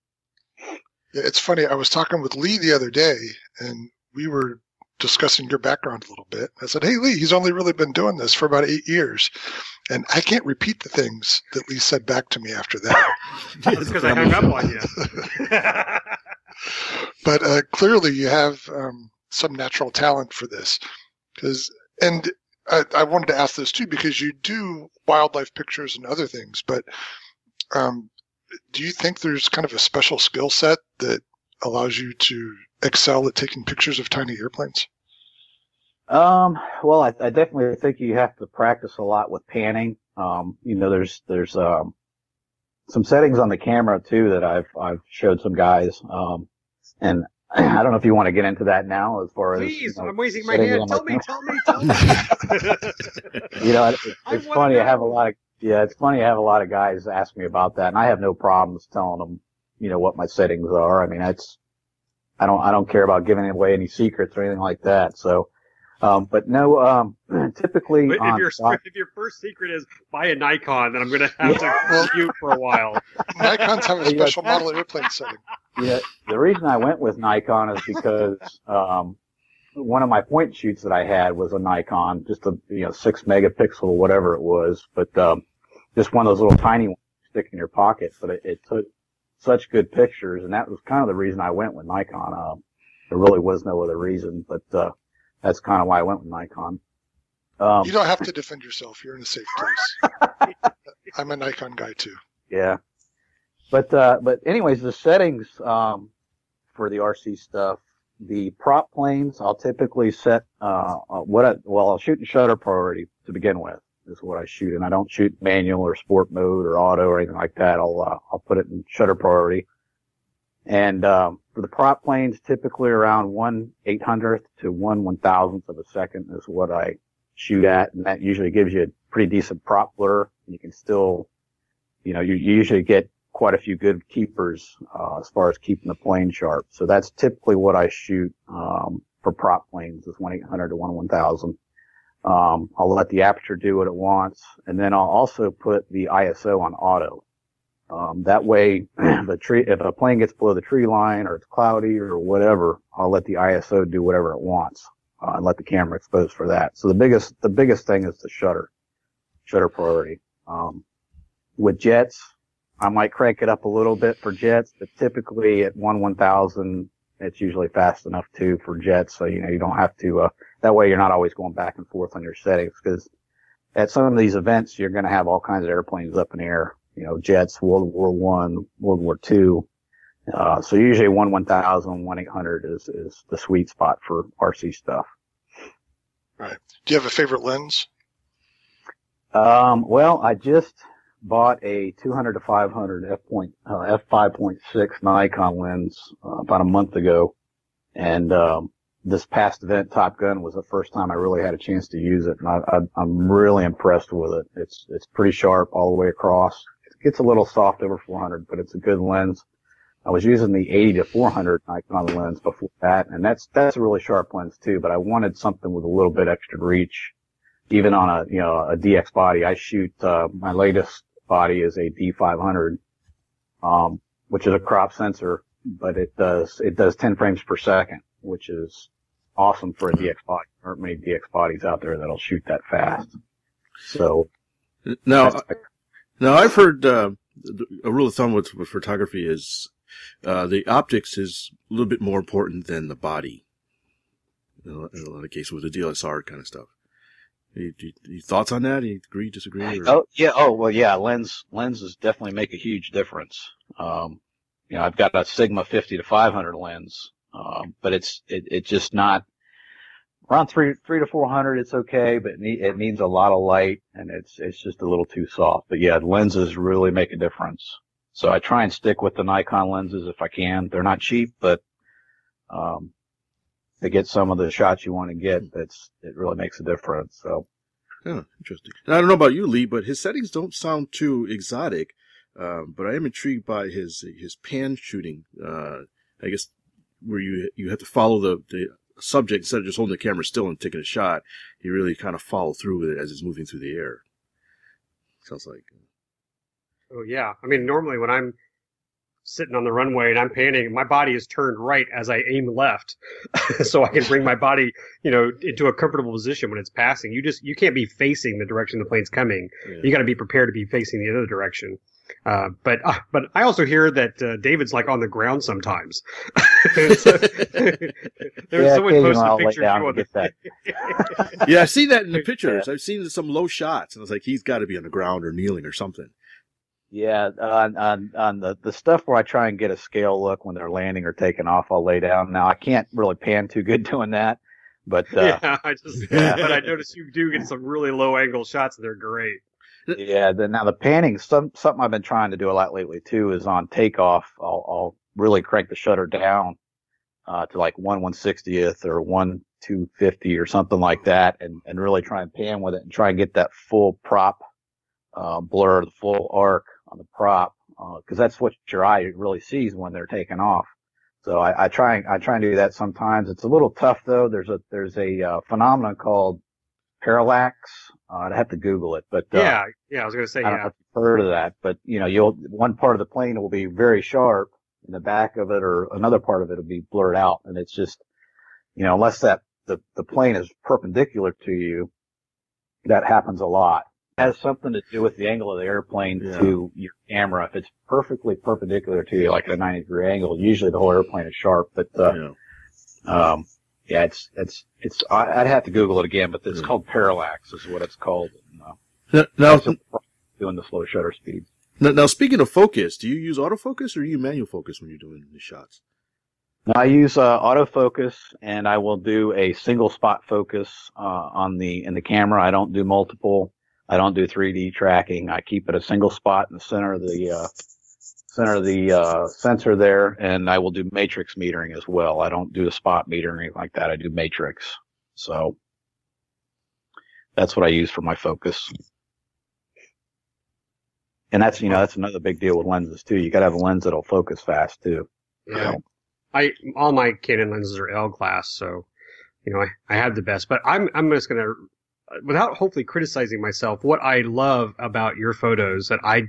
it's funny, I was talking with Lee the other day, and we were discussing your background a little bit. I said, hey, Lee, he's only really been doing this for about eight years. And I can't repeat the things that Lee said back to me after that. That's because I hung up on you. But uh, clearly you have um, some natural talent for this. 'Cause, and I, I wanted to ask this, too, because you do wildlife pictures and other things, but um, – do you think there's kind of a special skill set that allows you to excel at taking pictures of tiny airplanes? Um, well, I, I definitely think you have to practice a lot with panning. Um, you know, there's there's um, some settings on the camera too that I've I've showed some guys, um, and I don't know if you want to get into that now as far as. Please, you know, I'm raising my hand. Tell me, tell me, tell me, You know, it, it, it's funny. I have a lot of. Yeah, it's funny. I have a lot of guys ask me about that, and I have no problems telling them, you know, what my settings are. I mean, that's, I don't, I don't care about giving away any secrets or anything like that. So, um, but no, um, typically, but if, your, stock, if your first secret is buy a Nikon, then I'm going to have yeah. to mute for a while. Nikons have a special model airplane setting. Yeah, the reason I went with Nikon is because um, one of my point shoots that I had was a Nikon, just a you know six megapixel, whatever it was, but. Um, Just one of those little tiny ones you stick in your pocket, but it, it took such good pictures, and that was kind of the reason I went with Nikon. Uh, there really was no other reason, but uh, that's kind of why I went with Nikon. Um, you don't have to defend yourself. You're in a safe place. I'm a Nikon guy too. Yeah, but uh, but anyways, the settings um, for the R C stuff, the prop planes, I'll typically set uh, what I, well, I'll shoot in shutter priority to begin with. Is what I shoot, and I don't shoot manual or sport mode or auto or anything like that. I'll uh, I'll put it in shutter priority. And um, for the prop planes, typically around one eight hundredth to one one thousandth of a second is what I shoot at, and that usually gives you a pretty decent prop blur. You can still, you know, you, you usually get quite a few good keepers uh, as far as keeping the plane sharp. So that's typically what I shoot um, for prop planes is one eight hundred to one one thousand. Um, I'll let the aperture do what it wants, and then I'll also put the I S O on auto. Um, that way, if a, tree, if a plane gets below the tree line or it's cloudy or whatever, I'll let the I S O do whatever it wants uh, and let the camera expose for that. So the biggest the biggest thing is the shutter, shutter priority. Um, with jets, I might crank it up a little bit for jets, but typically at one one thousand, it's usually fast enough too for jets, so you know you don't have to. Uh, that way, you're not always going back and forth on your settings, because at some of these events, you're going to have all kinds of airplanes up in the air. You know, jets, World War One, World War Two. Uh, so usually one one thousand, one eight hundred is is the sweet spot for R C stuff. All right. Do you have a favorite lens? Um. Well, I just bought a two hundred to five hundred f point uh, f five point six Nikon lens uh, about a month ago, and um, this past event, Top Gun, was the first time I really had a chance to use it, and I, I, I'm really impressed with it. It's it's pretty sharp all the way across. It gets a little soft over four hundred, but it's a good lens. I was using the eighty to four hundred Nikon lens before that, and that's that's a really sharp lens too. But I wanted something with a little bit extra reach, even on a you know a D X body. I shoot uh, my latest body is a D five hundred, um, which is a crop sensor, but it does it does ten frames per second, which is awesome for a D X body. There aren't many D X bodies out there that'll shoot that fast. So now, I, now I've heard uh, a rule of thumb with, with photography is uh, the optics is a little bit more important than the body. In a, in a lot of cases, with the D S L R kind of stuff. Any, any thoughts on that? Any agree, disagree? Or? Oh yeah, oh well, yeah. Lens lenses definitely make a huge difference. Um, you know, I've got a Sigma fifty to five hundred lens. Um, but it's, it, it's just not around three, three to four hundred. It's okay, but it, need, it needs a lot of light and it's, it's just a little too soft. But yeah, lenses really make a difference. So I try and stick with the Nikon lenses if I can. They're not cheap, but, um, to get some of the shots you want to get, that's, it really makes a difference. So. Yeah, interesting. And I don't know about you, Lee, but his settings don't sound too exotic. Um, but I am intrigued by his, his pan shooting. Uh, I guess, where you you have to follow the, the subject instead of just holding the camera still and taking a shot. You really kind of follow through with it as it's moving through the air. Sounds like. Oh, yeah. I mean, normally when I'm sitting on the runway and I'm panning, my body is turned right as I aim left. So I can bring my body, you know, into a comfortable position when it's passing. You just you can't be facing the direction the plane's coming. Yeah. You got to be prepared to be facing the other direction. Uh, but uh, but I also hear that uh, David's like on the ground sometimes. so, there's yeah, someone posted a picture of you. The... yeah, I've seen that in the pictures. Yeah. I've seen some low shots, and I was like, he's got to be on the ground or kneeling or something. Yeah, on on, on the, the stuff where I try and get a scale look when they're landing or taking off, I'll lay down. Now I can't really pan too good doing that. But uh, yeah, I just yeah. but I noticed you do get some really low angle shots, and they're great. Yeah. The, now the panning, some, something I've been trying to do a lot lately too, is on takeoff. I'll, I'll really crank the shutter down uh, to like one one sixtieth or one two fifty or something like that, and, and really try and pan with it and try and get that full prop uh, blur, the full arc on the prop, because uh, that's what your eye really sees when they're taking off. So I, I try and I try and do that sometimes. It's a little tough though. There's a there's a uh, phenomenon called parallax. Uh, I'd have to Google it, but uh, yeah, yeah, I was going to say, I don't yeah. know if you've heard of that, but you know, you'll one part of the plane will be very sharp, and the back of it or another part of it will be blurred out, and it's just, you know, unless that the the plane is perpendicular to you, that happens a lot. It has something to do with the angle of the airplane yeah. to your camera. If it's perfectly perpendicular to you, like a ninety degree angle, usually the whole airplane is sharp, but uh, yeah. um. Yeah, it's, it's, it's, I'd have to Google it again, but it's yeah. called parallax is what it's called. Now, now doing the slow shutter speed. Now, now, speaking of focus, do you use autofocus or do you manual focus when you're doing the shots? I use, uh, autofocus, and I will do a single spot focus, uh, on the, in the camera. I don't do multiple. I don't do three D tracking. I keep it a single spot in the center of the, uh, center of the uh, sensor there, and I will do matrix metering as well. I don't do the spot metering like that. I do matrix. So that's what I use for my focus. And that's, you know, that's another big deal with lenses too. You got to have a lens that'll focus fast too. Yeah. So. I all my Canon lenses are L class, so you know, I, I have the best, but I'm I'm just going to without hopefully criticizing myself, what I love about your photos that I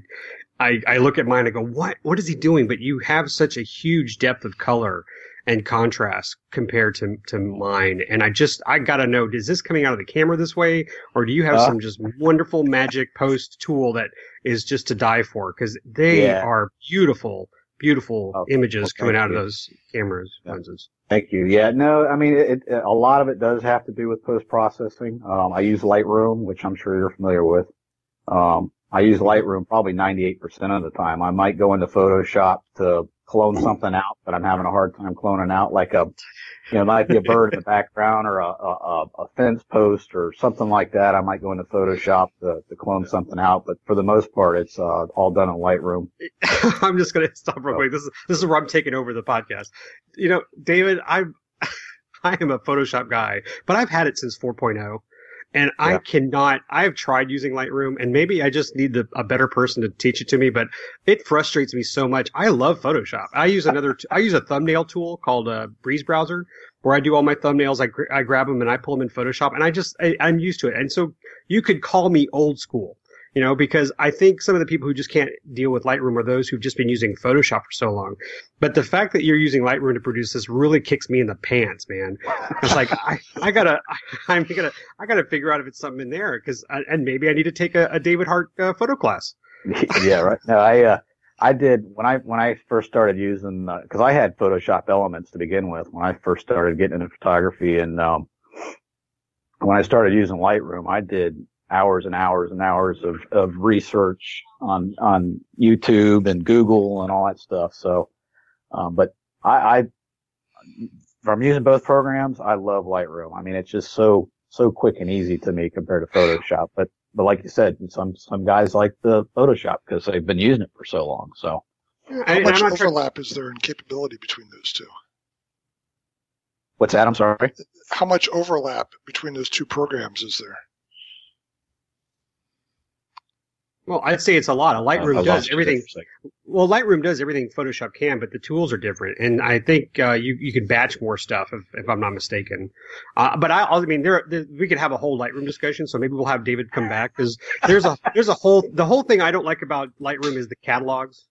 I, I look at mine and go, what, what is he doing? But you have such a huge depth of color and contrast compared to, to mine. And I just, I gotta know, is this coming out of the camera this way? Or do you have uh, some just wonderful magic post tool that is just to die for? Cause they yeah. are beautiful, beautiful oh, images well, coming out you. of those cameras. Yeah. Thank you. Yeah. No, I mean, it, it, a lot of it does have to do with post processing. Um, I use Lightroom, which I'm sure you're familiar with. Um, I use Lightroom probably ninety-eight percent of the time. I might go into Photoshop to clone something out, but I'm having a hard time cloning out like a, you know, it might be a bird in the background or a, a, a fence post or something like that. I might go into Photoshop to, to clone something out, but for the most part, it's uh, all done in Lightroom. I'm just going to stop real quick. This is, this is where I'm taking over the podcast. You know, David, I'm, I am a Photoshop guy, but I've had it since four point oh. And yeah. I cannot, I've tried using Lightroom, and maybe I just need the, a better person to teach it to me, but it frustrates me so much. I love Photoshop. I use another, I use a thumbnail tool called uh, Breeze Browser, where I do all my thumbnails. I, gr- I grab them and I pull them in Photoshop, and I just, I, I'm used to it. And so you could call me old school, you know, because I think some of the people who just can't deal with Lightroom are those who've just been using Photoshop for so long. But the fact that you're using Lightroom to produce this really kicks me in the pants, man. It's like, I, I gotta, I, I'm gonna, I gotta figure out if it's something in there, because, and maybe I need to take a, a David Hart uh, photo class. Yeah, right. No, I, uh, I did when I, when I first started using, uh, cause I had Photoshop Elements to begin with when I first started getting into photography. And, um, when I started using Lightroom, I did hours and hours and hours of, of research on, on YouTube and Google and all that stuff. So, um, but I, I, from using both programs, I love Lightroom. I mean, it's just so, so quick and easy to me compared to Photoshop. But, but like you said, some, some guys like the Photoshop because they've been using it for so long. So yeah, how much overlap is there in capability between those two? What's that? I'm sorry. How much overlap between those two programs is there? Well, I'd say it's a lot. Lightroom uh, does everything. Well, Lightroom does everything Photoshop can, but the tools are different. And I think uh, you you can batch more stuff, if, if I'm not mistaken. Uh, but I, I mean, there, there we could have a whole Lightroom discussion. So maybe we'll have David come back, because there's a there's a whole the whole thing I don't like about Lightroom is the catalogs.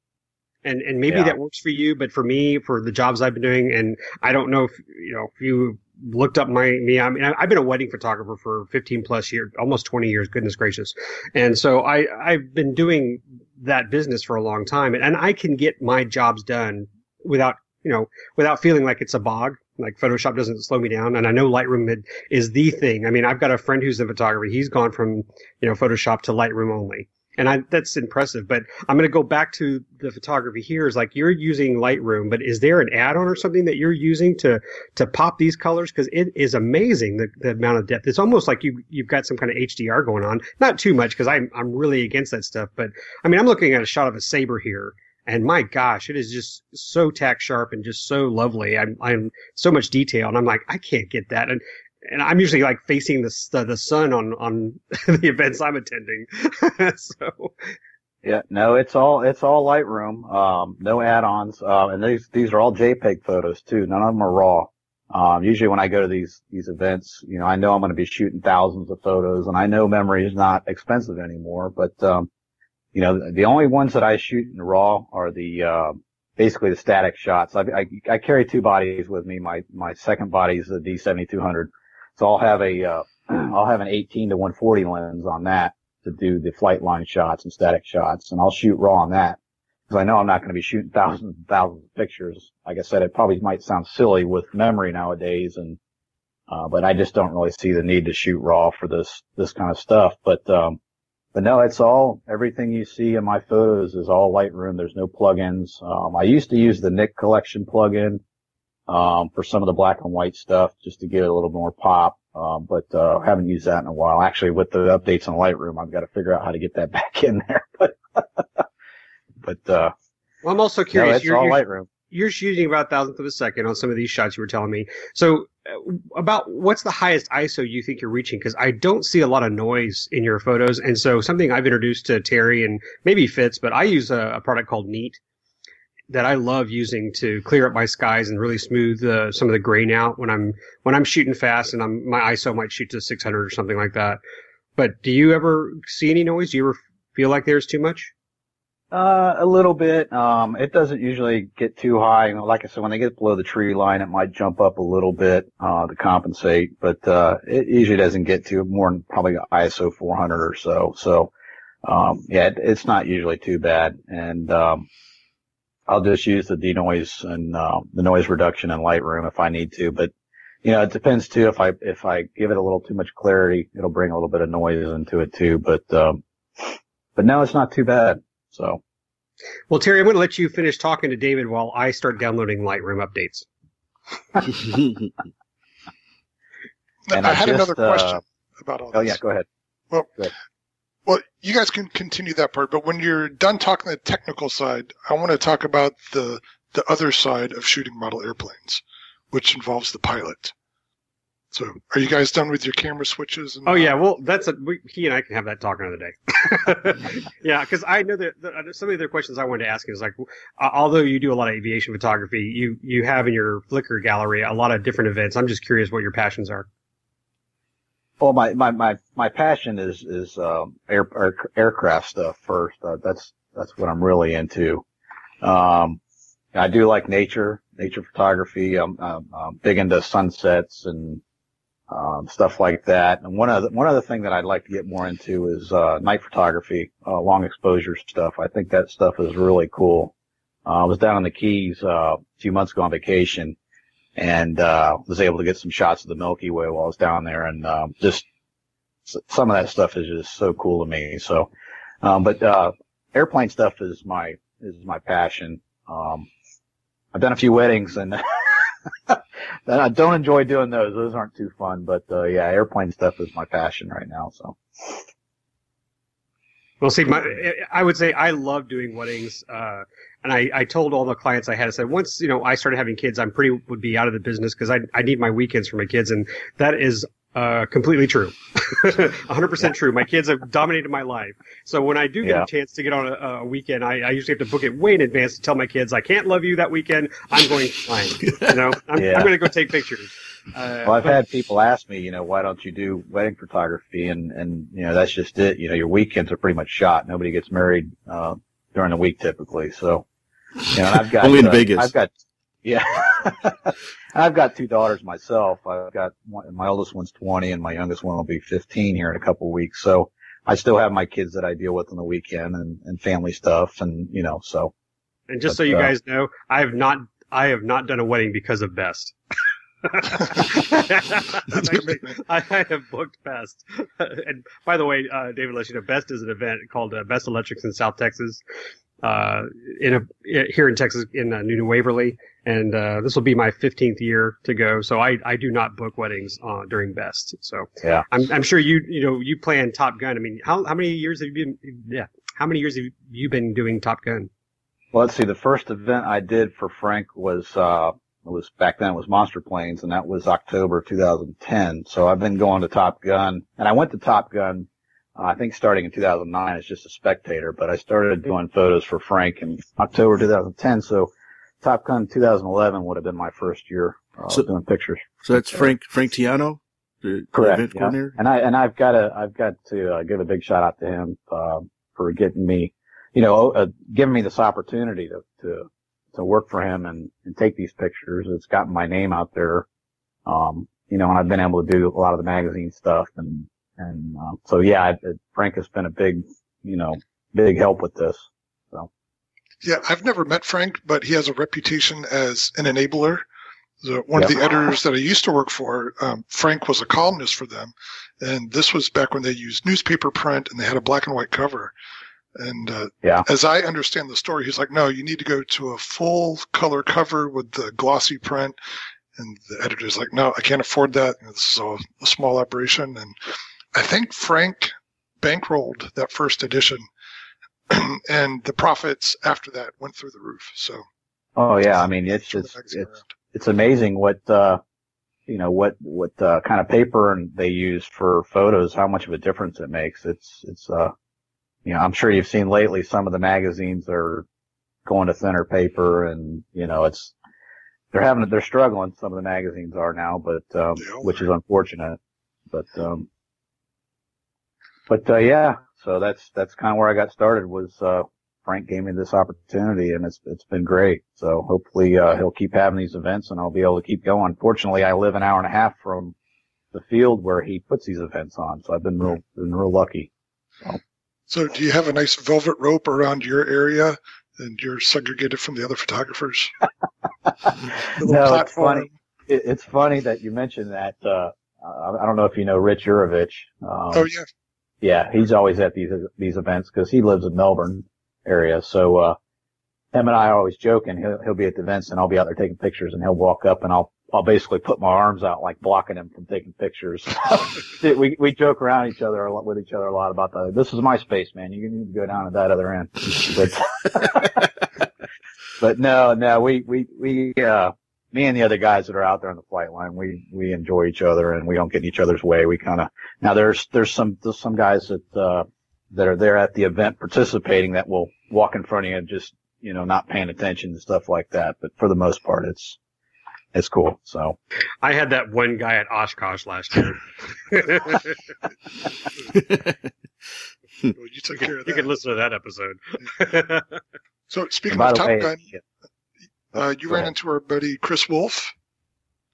And and maybe yeah. that works for you, but for me, for the jobs I've been doing, and I don't know if you know if you looked up my me. I mean, I've been a wedding photographer for fifteen plus years, almost twenty years. Goodness gracious! And so I I've been doing that business for a long time, and, and I can get my jobs done without you know without feeling like it's a bog. Like Photoshop doesn't slow me down. And I know Lightroom is the thing. I mean, I've got a friend who's in photography. He's gone from you know Photoshop to Lightroom only. And I, that's impressive, but I'm going to go back to the photography here is like, you're using Lightroom, but is there an add-on or something that you're using to, to pop these colors? Cause it is amazing. The, the amount of depth. It's almost like you, you've got some kind of H D R going on. Not too much. Cause I'm, I'm really against that stuff, but I mean, I'm looking at a shot of a saber here and my gosh, it is just so tack sharp and just so lovely. I'm, I'm so much detail and I'm like, I can't get that. And, And I'm usually like facing the the, the sun on, on the events I'm attending. So, yeah, no, it's all it's all Lightroom, um, no add-ons, uh, and these these are all JPEG photos too. None of them are raw. Um, usually when I go to these these events, you know, I know I'm going to be shooting thousands of photos, and I know memory is not expensive anymore. But um, you know, the only ones that I shoot in raw are the uh, basically the static shots. I, I I carry two bodies with me. My my second body is the D seventy-two hundred. So I'll have a, uh, I'll have an eighteen to one forty lens on that to do the flight line shots and static shots. And I'll shoot raw on that because I know I'm not going to be shooting thousands and thousands of pictures. Like I said, it probably might sound silly with memory nowadays. And, uh, but I just don't really see the need to shoot raw for this, this kind of stuff. But, um, but no, it's all, everything you see in my photos is all Lightroom. There's no plugins. Um, I used to use the Nick Collection plugin. Um, for some of the black and white stuff, just to give it a little more pop. Um, but, uh, haven't used that in a while. Actually, with the updates on Lightroom, I've got to figure out how to get that back in there. But, but, uh, well, I'm also curious. No, it's you're, all you're, Lightroom. You're shooting about a thousandth of a second on some of these shots you were telling me. So, uh, about what's the highest I S O you think you're reaching? Because I don't see a lot of noise in your photos. And so, something I've introduced to Terry and maybe Fitz, but I use a, a product called Neat. That I love using to clear up my skies and really smooth uh, some of the grain out when I'm when I'm shooting fast and I'm my I S O might shoot to six hundred or something like that. But do you ever see any noise? Do you ever feel like there's too much? Uh, a little bit. Um, it doesn't usually get too high. Like I said, when they get below the tree line, it might jump up a little bit uh, to compensate. But uh, it usually doesn't get to more than probably I S O four hundred or so. So um, yeah, it, it's not usually too bad. And um, I'll just use the denoise and uh, the noise reduction in Lightroom if I need to, but you know it depends too. If I if I give it a little too much clarity, it'll bring a little bit of noise into it too. But um, but no, it's not too bad. So, well, Terry, I'm going to let you finish talking to David while I start downloading Lightroom updates. And I, I had just, another question uh, about all this. Oh yeah, go ahead. Well. Go ahead. Well, you guys can continue that part, but when you're done talking the technical side, I want to talk about the the other side of shooting model airplanes, which involves the pilot. So are you guys done with your camera switches? And, oh, yeah. Well, that's a, we, he and I can have that talk another day. Yeah, because I know that, that some of the questions I wanted to ask is like, uh, although you do a lot of aviation photography, you, you have in your Flickr gallery a lot of different events. I'm just curious what your passions are. Well, my, my, my, my passion is, is um, air, air, aircraft stuff first. Uh, that's that's what I'm really into. Um, I do like nature, nature photography. I'm, I'm, I'm big into sunsets and Um, stuff like that. And one other, one other thing that I'd like to get more into is, uh, night photography, uh, long exposure stuff. I think that stuff is really cool. Uh, I was down on the Keys, uh, a few months ago on vacation and, uh, was able to get some shots of the Milky Way while I was down there. And, um, just some of that stuff is just so cool to me. So, um, but, uh, airplane stuff is my, is my passion. Um, I've done a few weddings and, I don't enjoy doing those. Those aren't too fun, but uh, yeah, airplane stuff is my passion right now. So, well, see, my, I would say I love doing weddings, uh, and I, I told all the clients I had, I said, once you know I started having kids, I'm pretty would be out of the business because I I need my weekends for my kids, and that is uh, completely true, one hundred percent yeah. True. My kids have dominated my life, so when I do get yeah. a chance to get on a, a weekend, I, I usually have to book it way in advance to tell my kids I can't love you that weekend. I'm going flying. You know, I'm, yeah. I'm going to go take pictures. Uh, well, I've but, had people ask me, you know, why don't you do wedding photography? And and you know, that's just it. You know, your weekends are pretty much shot. Nobody gets married uh, during the week typically. So, you know, I've got only in uh, Vegas. I've got. Yeah, and I've got two daughters myself. I've got one, my oldest one's twenty, and my youngest one will be fifteen here in a couple of weeks. So I still have my kids that I deal with on the weekend and, and family stuff, and you know. So, and just but, so you uh, guys know, I have not, I have not done a wedding because of Best. I have booked Best, and by the way, uh, David, let you know, Best is an event called uh, Best Electrics in South Texas. Uh, in a, here in Texas, in uh, New Waverly, and uh, this will be my fifteenth year to go. So I, I do not book weddings uh, during Best. So yeah, I'm I'm sure you you know you plan Top Gun. I mean, how how many years have you been? Yeah, how many years have you been doing Top Gun? Well, let's see. The first event I did for Frank was uh was back then it was Monster Planes, and that was October two thousand ten. So I've been going to Top Gun, and I went to Top Gun. Uh, I think starting in two thousand nine as just a spectator, but I started doing photos for Frank in October two thousand ten. So Top Gun two thousand eleven would have been my first year uh, so, doing pictures. So that's Frank Frank Tiano, the correct event yeah. coordinator. And I and I've got to I've got to uh, give a big shout out to him uh, for getting me, you know, uh, giving me this opportunity to to, to work for him and, and take these pictures. It's gotten my name out there, um, you know, and I've been able to do a lot of the magazine stuff and. And uh, so, yeah, I, I, Frank has been a big, you know, big help with this. So, yeah, I've never met Frank, but he has a reputation as an enabler. The, one yeah. of the editors that I used to work for, um, Frank was a columnist for them. And this was back when they used newspaper print and they had a black and white cover. And uh, yeah. as I understand the story, he's like, no, you need to go to a full color cover with the glossy print. And the editor's like, no, I can't afford that. You know, this is a, a small operation. And I think Frank bankrolled that first edition, and the profits after that went through the roof. So, oh yeah, I mean it's it's it's, it's amazing what uh, you know what what uh, kind of paper they use for photos, how much of a difference it makes. It's it's uh, you know, I'm sure you've seen lately some of the magazines are going to thinner paper, and you know it's they're having they're struggling. Some of the magazines are now, but um, which is unfortunate, but. Um, But, uh, yeah, so that's, that's kind of where I got started was, uh, Frank gave me this opportunity and it's, it's been great. So hopefully, uh, he'll keep having these events and I'll be able to keep going. Fortunately, I live an hour and a half from the field where he puts these events on. So I've been real, been real lucky. So, so do you have a nice velvet rope around your area and you're segregated from the other photographers? No, it's funny. It, it's funny that you mentioned that. Uh, I don't know if you know Rich Urovich. Um, oh, yeah. Yeah, he's always at these these events because he lives in Melbourne area. So uh, him and I are always joking. He'll he'll be at the events and I'll be out there taking pictures, and he'll walk up and I'll I'll basically put my arms out like blocking him from taking pictures. we we joke around each other with each other a lot about that. This is my space, man. You need to go down to that other end. But, but no, no, we we we uh, me and the other guys that are out there on the flight line, we, we enjoy each other and we don't get in each other's way. We kind of, now there's, there's some, there's some guys that, uh, that are there at the event participating that will walk in front of you and just, you know, not paying attention and stuff like that. But for the most part, it's, it's cool. So I had that one guy at Oshkosh last year. Well, you took care of that. You can listen to that episode. So speaking of Top way, Gun, yeah. uh, you Go ran ahead. into our buddy Chris Wolf.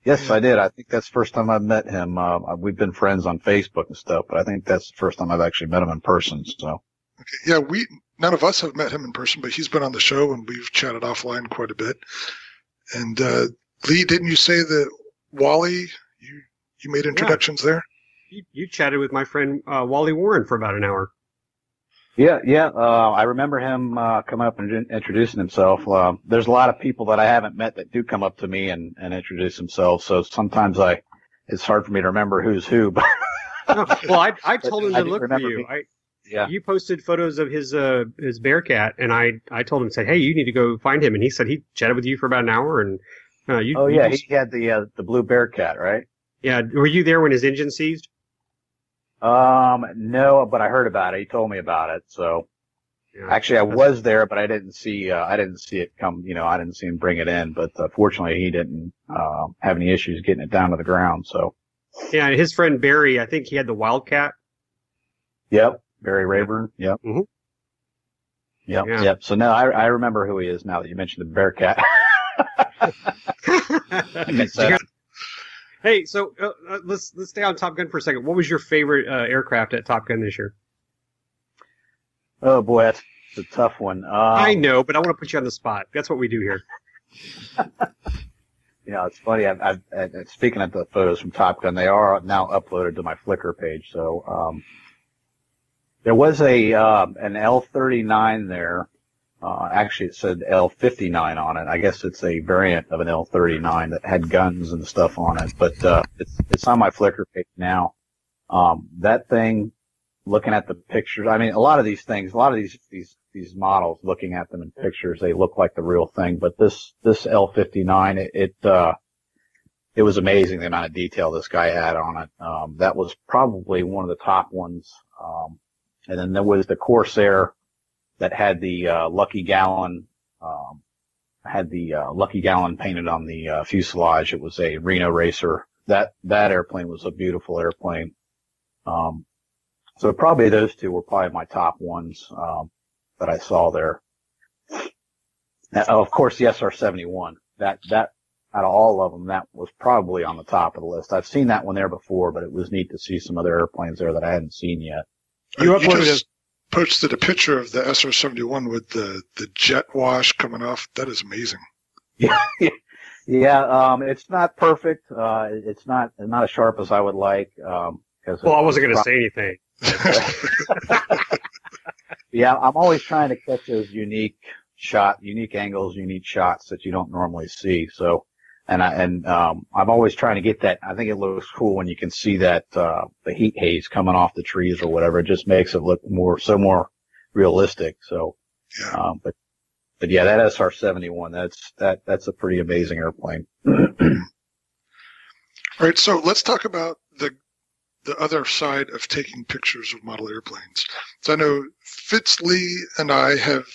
Yes, and I did. I think that's the first time I've met him. Uh, we've been friends on Facebook and stuff, but I think that's the first time I've actually met him in person. So, okay. Yeah, we none of us have met him in person, but he's been on the show and we've chatted offline quite a bit. And uh, Lee, didn't you say that Wally? You you made introductions yeah. there. You, you chatted with my friend uh, Wally Warren for about an hour. Yeah, yeah. Uh, I remember him uh, coming up and in- introducing himself. Uh, there's a lot of people that I haven't met that do come up to me and, and introduce themselves. So sometimes I, it's hard for me to remember who's who. But no, well, I I told him to look for you. Me. I yeah. You posted photos of his uh his Bearcat, and I I told him said, hey, you need to go find him, and he said he chatted with you for about an hour, and uh, you. Oh yeah, you just... he had the uh, the blue Bearcat, right? Yeah. Were you there when his engine seized? Um, no, but I heard about it. He told me about it. So yeah, actually I was there, but I didn't see, uh, I didn't see it come, you know, I didn't see him bring it in, but uh, fortunately he didn't, uh, have any issues getting it down to the ground. So yeah. And his friend Barry, I think he had the Wildcat. Yep. Barry Rayburn. Yep. Mm-hmm. Yep. Yeah. Yep. So now I, I remember who he is now that you mentioned the Bearcat. I missed that. Hey, so uh, let's let's stay on Top Gun for a second. What was your favorite uh, aircraft at Top Gun this year? Oh boy, that's a tough one. Um, I know, but I want to put you on the spot. That's what we do here. You know, it's funny. I, I, I, speaking of the photos from Top Gun, they are now uploaded to my Flickr page. So um, there was a um, an L thirty-nine there. Uh, actually, it said L fifty-nine on it. I guess it's a variant of an L thirty-nine that had guns and stuff on it. But uh, it's, it's on my Flickr page now. Um, that thing, looking at the pictures, I mean, a lot of these things, a lot of these these these models, looking at them in pictures, they look like the real thing. But this this L fifty-nine, it it, uh, it was amazing the amount of detail this guy had on it. Um, that was probably one of the top ones. Um, and then there was the Corsair that had the uh, Lucky Gallon, um, had the uh, Lucky Gallon painted on the uh, fuselage. It was a Reno racer. That that airplane was a beautiful airplane. Um, so probably those two were probably my top ones um, that I saw there. Now, of course, the S R seventy-one. That that out of all of them, that was probably on the top of the list. I've seen that one there before, but it was neat to see some other airplanes there that I hadn't seen yet. You uploaded. Posted a picture of the S R seventy-one with the, the jet wash coming off. That is amazing. Yeah, yeah. Um, it's not perfect. Uh, it's not not as sharp as I would like. Um, cause well, I wasn't going to say anything. Yeah, I'm always trying to catch those unique shot, unique angles, unique shots that you don't normally see. So, and I and um, I'm always trying to get that. I think it looks cool when you can see that uh, the heat haze coming off the trees or whatever. It just makes it look more so more realistic. So, yeah. Um, but but yeah, that S R seventy-one. That's that that's a pretty amazing airplane. All right, so let's talk about the the other side of taking pictures of model airplanes. So I know Fitz, Lee, and I have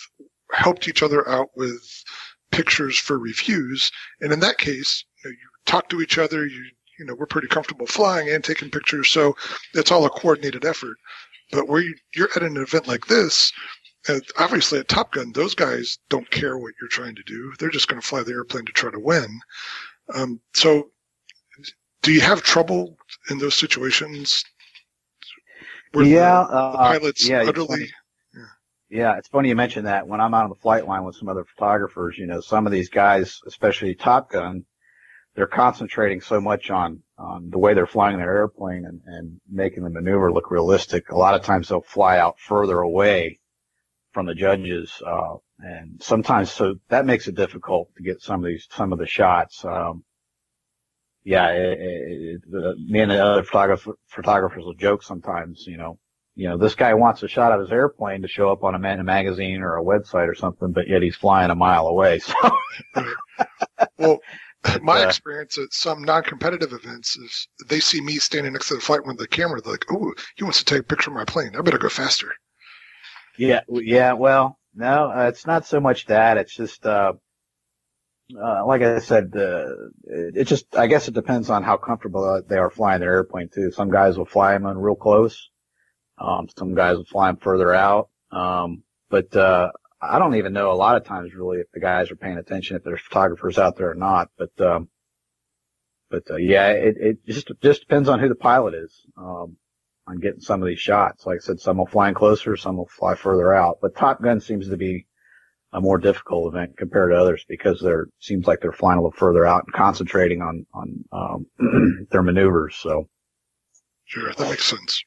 helped each other out with pictures for reviews, and in that case, you, know, you talk to each other. You, you know, we're pretty comfortable flying and taking pictures, so it's all a coordinated effort. But where you, you're at an event like this, and obviously at Top Gun, those guys don't care what you're trying to do; they're just going to fly the airplane to try to win. Um, so, do you have trouble in those situations? Where yeah, the, uh, the pilots yeah, utterly. Yeah, it's funny you mentioned that. When I'm out on the flight line with some other photographers, you know, some of these guys, especially Top Gun, they're concentrating so much on, on the way they're flying their airplane and, and making the maneuver look realistic. A lot of times they'll fly out further away from the judges, uh, and sometimes so that makes it difficult to get some of these some of the shots. Um, yeah, it, it, the, me and the other photographer, photographers will joke sometimes, you know. You know, this guy wants a shot of his airplane to show up on a, man, a magazine or a website or something, but yet he's flying a mile away. So, well, But, my uh, experience at some non-competitive events is they see me standing next to the flight with the camera. They're like, "Ooh, he wants to take a picture of my plane. I better go faster." Yeah, yeah. Well, no, uh, it's not so much that. It's just, uh, uh, like I said, uh, it, it just. I guess it depends on how comfortable they are flying their airplane too. Some guys will fly them in real close. Um, some guys will fly them further out. Um, but uh, I don't even know a lot of times really if the guys are paying attention, if there's photographers out there or not. But um, but uh, yeah, it, it just just depends on who the pilot is. Um, on getting some of these shots. Like I said, some will fly in closer, some will fly further out. But Top Gun seems to be a more difficult event compared to others because they're seems like they're flying a little further out and concentrating on on um, their maneuvers. So sure, that makes sense.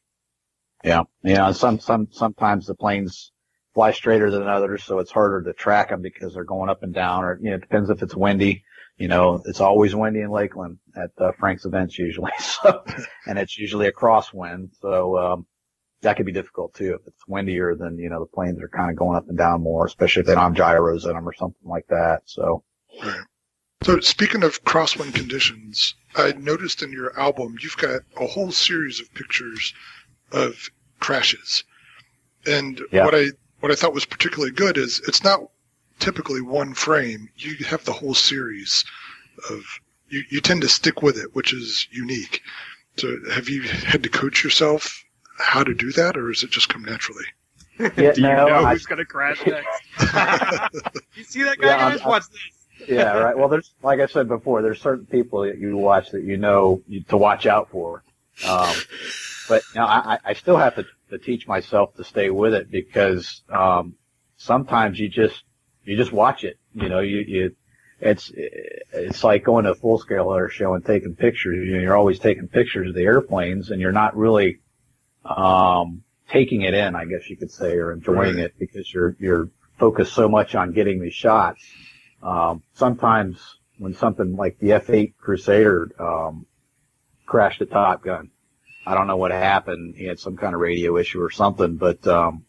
Yeah, yeah. Some some sometimes the planes fly straighter than others, so it's harder to track them because they're going up and down. Or you know, it depends if it's windy. You know, it's always windy in Lakeland at uh, Frank's events usually, so, and it's usually a crosswind, so um, that could be difficult too. If it's windier, then you know the planes are kind of going up and down more, especially if they don't have gyros in them or something like that. So, right. So speaking of crosswind conditions, I noticed in your album you've got a whole series of pictures of crashes, and yeah. what I what I thought was particularly good is it's not typically one frame. You have the whole series of you, you tend to stick with it, which is unique. So have you had to coach yourself how to do that, or does it just come naturally? Yeah, do you no, know I, who's going to crash next? You see that guy? Yeah, guys? Watch this. Yeah, right. Well, there's like I said before, there's certain people that you watch that you know to watch out for. Um, but you know, I, I still have to, to teach myself to stay with it because um, sometimes you just You just watch it, you know. You, you, it's it's like going to a full scale air show and taking pictures. You know, you're always taking pictures of the airplanes, and you're not really um, taking it in, I guess you could say, or enjoying right. it because you're you're focused so much on getting these shots. Um, sometimes when something like the F eight Crusader um, crashed at Top Gun, I don't know what happened. He had some kind of radio issue or something, but um,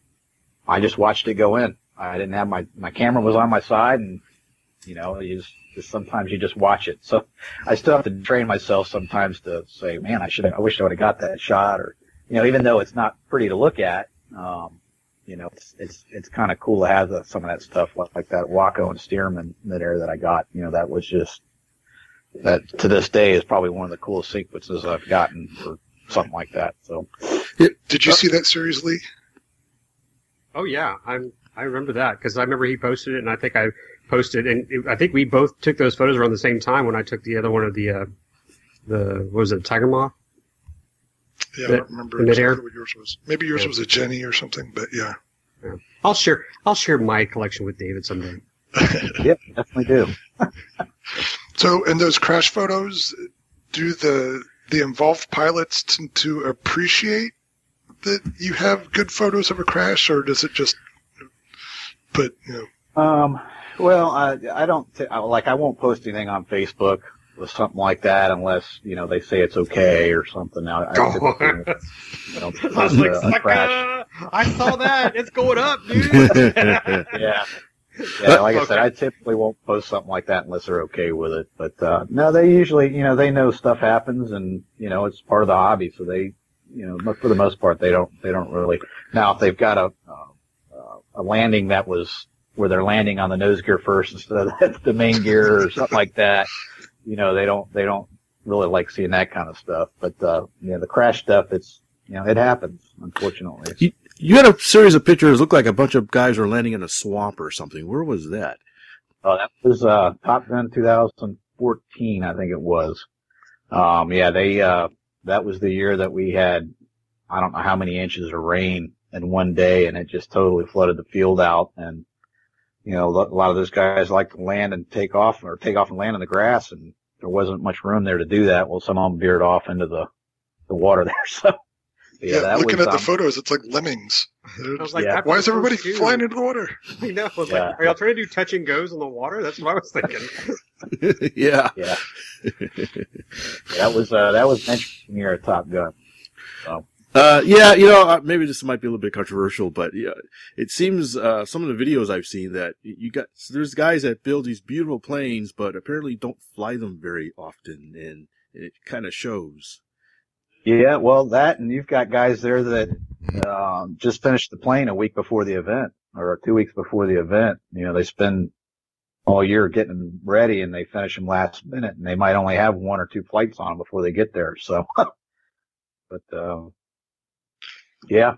I just watched it go in. I didn't have my, my camera was on my side, and, you know, you just, just sometimes you just watch it. So I still have to train myself sometimes to say, man, I should have, I wish I would have got that shot, or, you know, even though it's not pretty to look at, um, you know, it's, it's, it's kind of cool to have the, some of that stuff like, like that Waco and Stearman midair that I got, you know, that was just, that to this day is probably one of the coolest sequences I've gotten or something like that. So did you see that series, Lee? Oh yeah. I'm, I remember that because I remember he posted it, and I think I posted, and it, I think we both took those photos around the same time when I took the other one of the, uh, the what was it, Tiger Maw? Yeah, that, I don't remember exactly what yours was. Maybe yours yeah. was a Jenny or something, but yeah. yeah. I'll share. I'll share my collection with David someday. Yep, definitely do. So, in those crash photos, do the the involved pilots tend to appreciate that you have good photos of a crash, or does it just But, you know. Um, well, I, I don't, t- I, like, I won't post anything on Facebook or something like that unless, you know, they say it's okay or something. I, I, oh. I, don't post, I was like, uh, sucker! I saw that! It's going up, dude! yeah. Yeah, like okay. I said, I typically won't post something like that unless they're okay with it. But, uh, no, they usually, you know, they know stuff happens and, you know, it's part of the hobby, so they, you know, for the most part, they don't, they don't really. Now, if they've got a, uh, a landing that was where they're landing on the nose gear first instead of the main gear or something like that. You know, they don't, they don't really like seeing that kind of stuff. But, uh, you know, the crash stuff, it's, you know, it happens, unfortunately. You, you had a series of pictures looked like a bunch of guys were landing in a swamp or something. Where was that? Oh, that was, uh, Top Gun twenty fourteen, I think it was. Um, yeah, they, uh, that was the year that we had, I don't know how many inches of rain in one day, and it just totally flooded the field out. And, you know, a lot of those guys like to land and take off or take off and land in the grass, and there wasn't much room there to do that. Well, some of them veered off into the, the water there. So, yeah, yeah that looking was, at um, the photos, it's like lemmings. I was like, yeah. Why is everybody flying into the water? I know. I was yeah. like, are y'all trying to do touch and goes in the water? That's what I was thinking. yeah. Yeah. That was, uh, that was an interesting year at Top Gun. So. Uh, yeah, you know, maybe this might be a little bit controversial, but yeah, it seems, uh, some of the videos I've seen that you got, so there's guys that build these beautiful planes, but apparently don't fly them very often, and it kind of shows. Yeah, well, that, and you've got guys there that, um, just finished the plane a week before the event, or two weeks before the event. You know, they spend all year getting ready and they finish them last minute, and they might only have one or two flights on before they get there, so, but, um, yeah.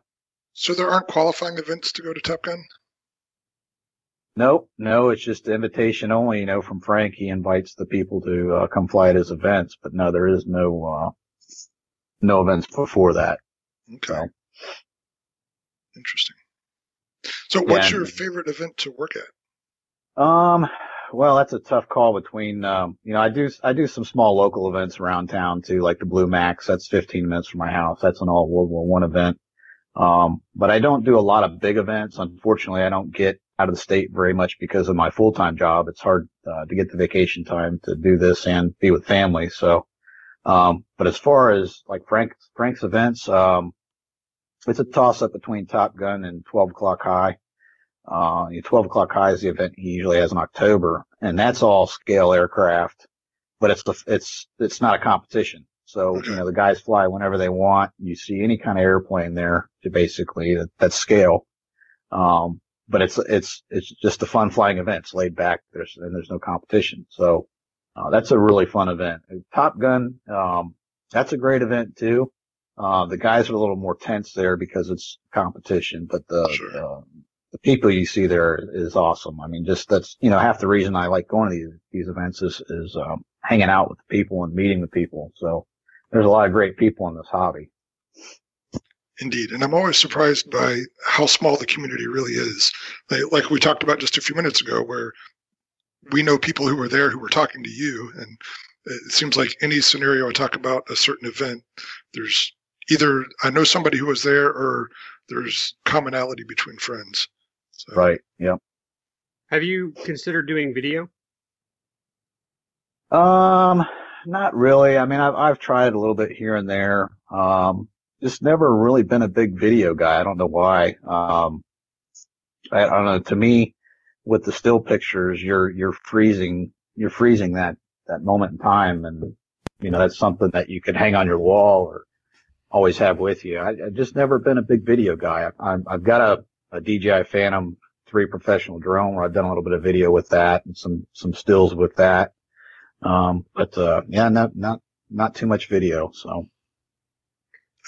So there aren't qualifying events to go to Top Gun? Nope. No, it's just invitation only, you know, from Frank. He invites the people to uh, come fly at his events, but no, there is no uh, no events before that. Okay. So. Interesting. So what's yeah, your favorite event to work at? Um, well, that's a tough call between, um, you know, I do I do some small local events around town too, like the Blue Max. That's fifteen minutes from my house. That's an all World War One event. Um, but I don't do a lot of big events. Unfortunately, I don't get out of the state very much because of my full-time job. It's hard uh, to get the vacation time to do this and be with family. So, um, but as far as like Frank, Frank's events, um, it's a toss-up between Top Gun and twelve o'clock high. Uh, twelve o'clock high is the event he usually has in October, and that's all scale aircraft, but it's the, it's, it's not a competition. So, you know, the guys fly whenever they want. You see any kind of airplane there to basically that, that scale. Um, but it's, it's, it's just a fun flying event. It's laid back. There's, and there's no competition. So, uh, that's a really fun event. Top Gun, um, that's a great event too. Uh, the guys are a little more tense there because it's competition, but the, sure. uh, the people you see there is awesome. I mean, just that's, you know, half the reason I like going to these, these events is, is, um, hanging out with the people and meeting the people. So, there's a lot of great people in this hobby. Indeed. And I'm always surprised by how small the community really is. Like we talked about just a few minutes ago, where we know people who were there who were talking to you. And it seems like any scenario I talk about a certain event, there's either I know somebody who was there or there's commonality between friends. So. Right. Yeah. Have you considered doing video? Um... Not really. I mean, I've, I've tried a little bit here and there. Um, just never really been a big video guy. I don't know why. Um, I, I don't know. To me, with the still pictures, you're, you're freezing, you're freezing that, that moment in time. And, you know, that's something that you could hang on your wall or always have with you. I, I've just never been a big video guy. I, I'm, I've got a, a D J I Phantom three professional drone where I've done a little bit of video with that and some, some stills with that. Um, but, uh, yeah, not, not, not too much video. So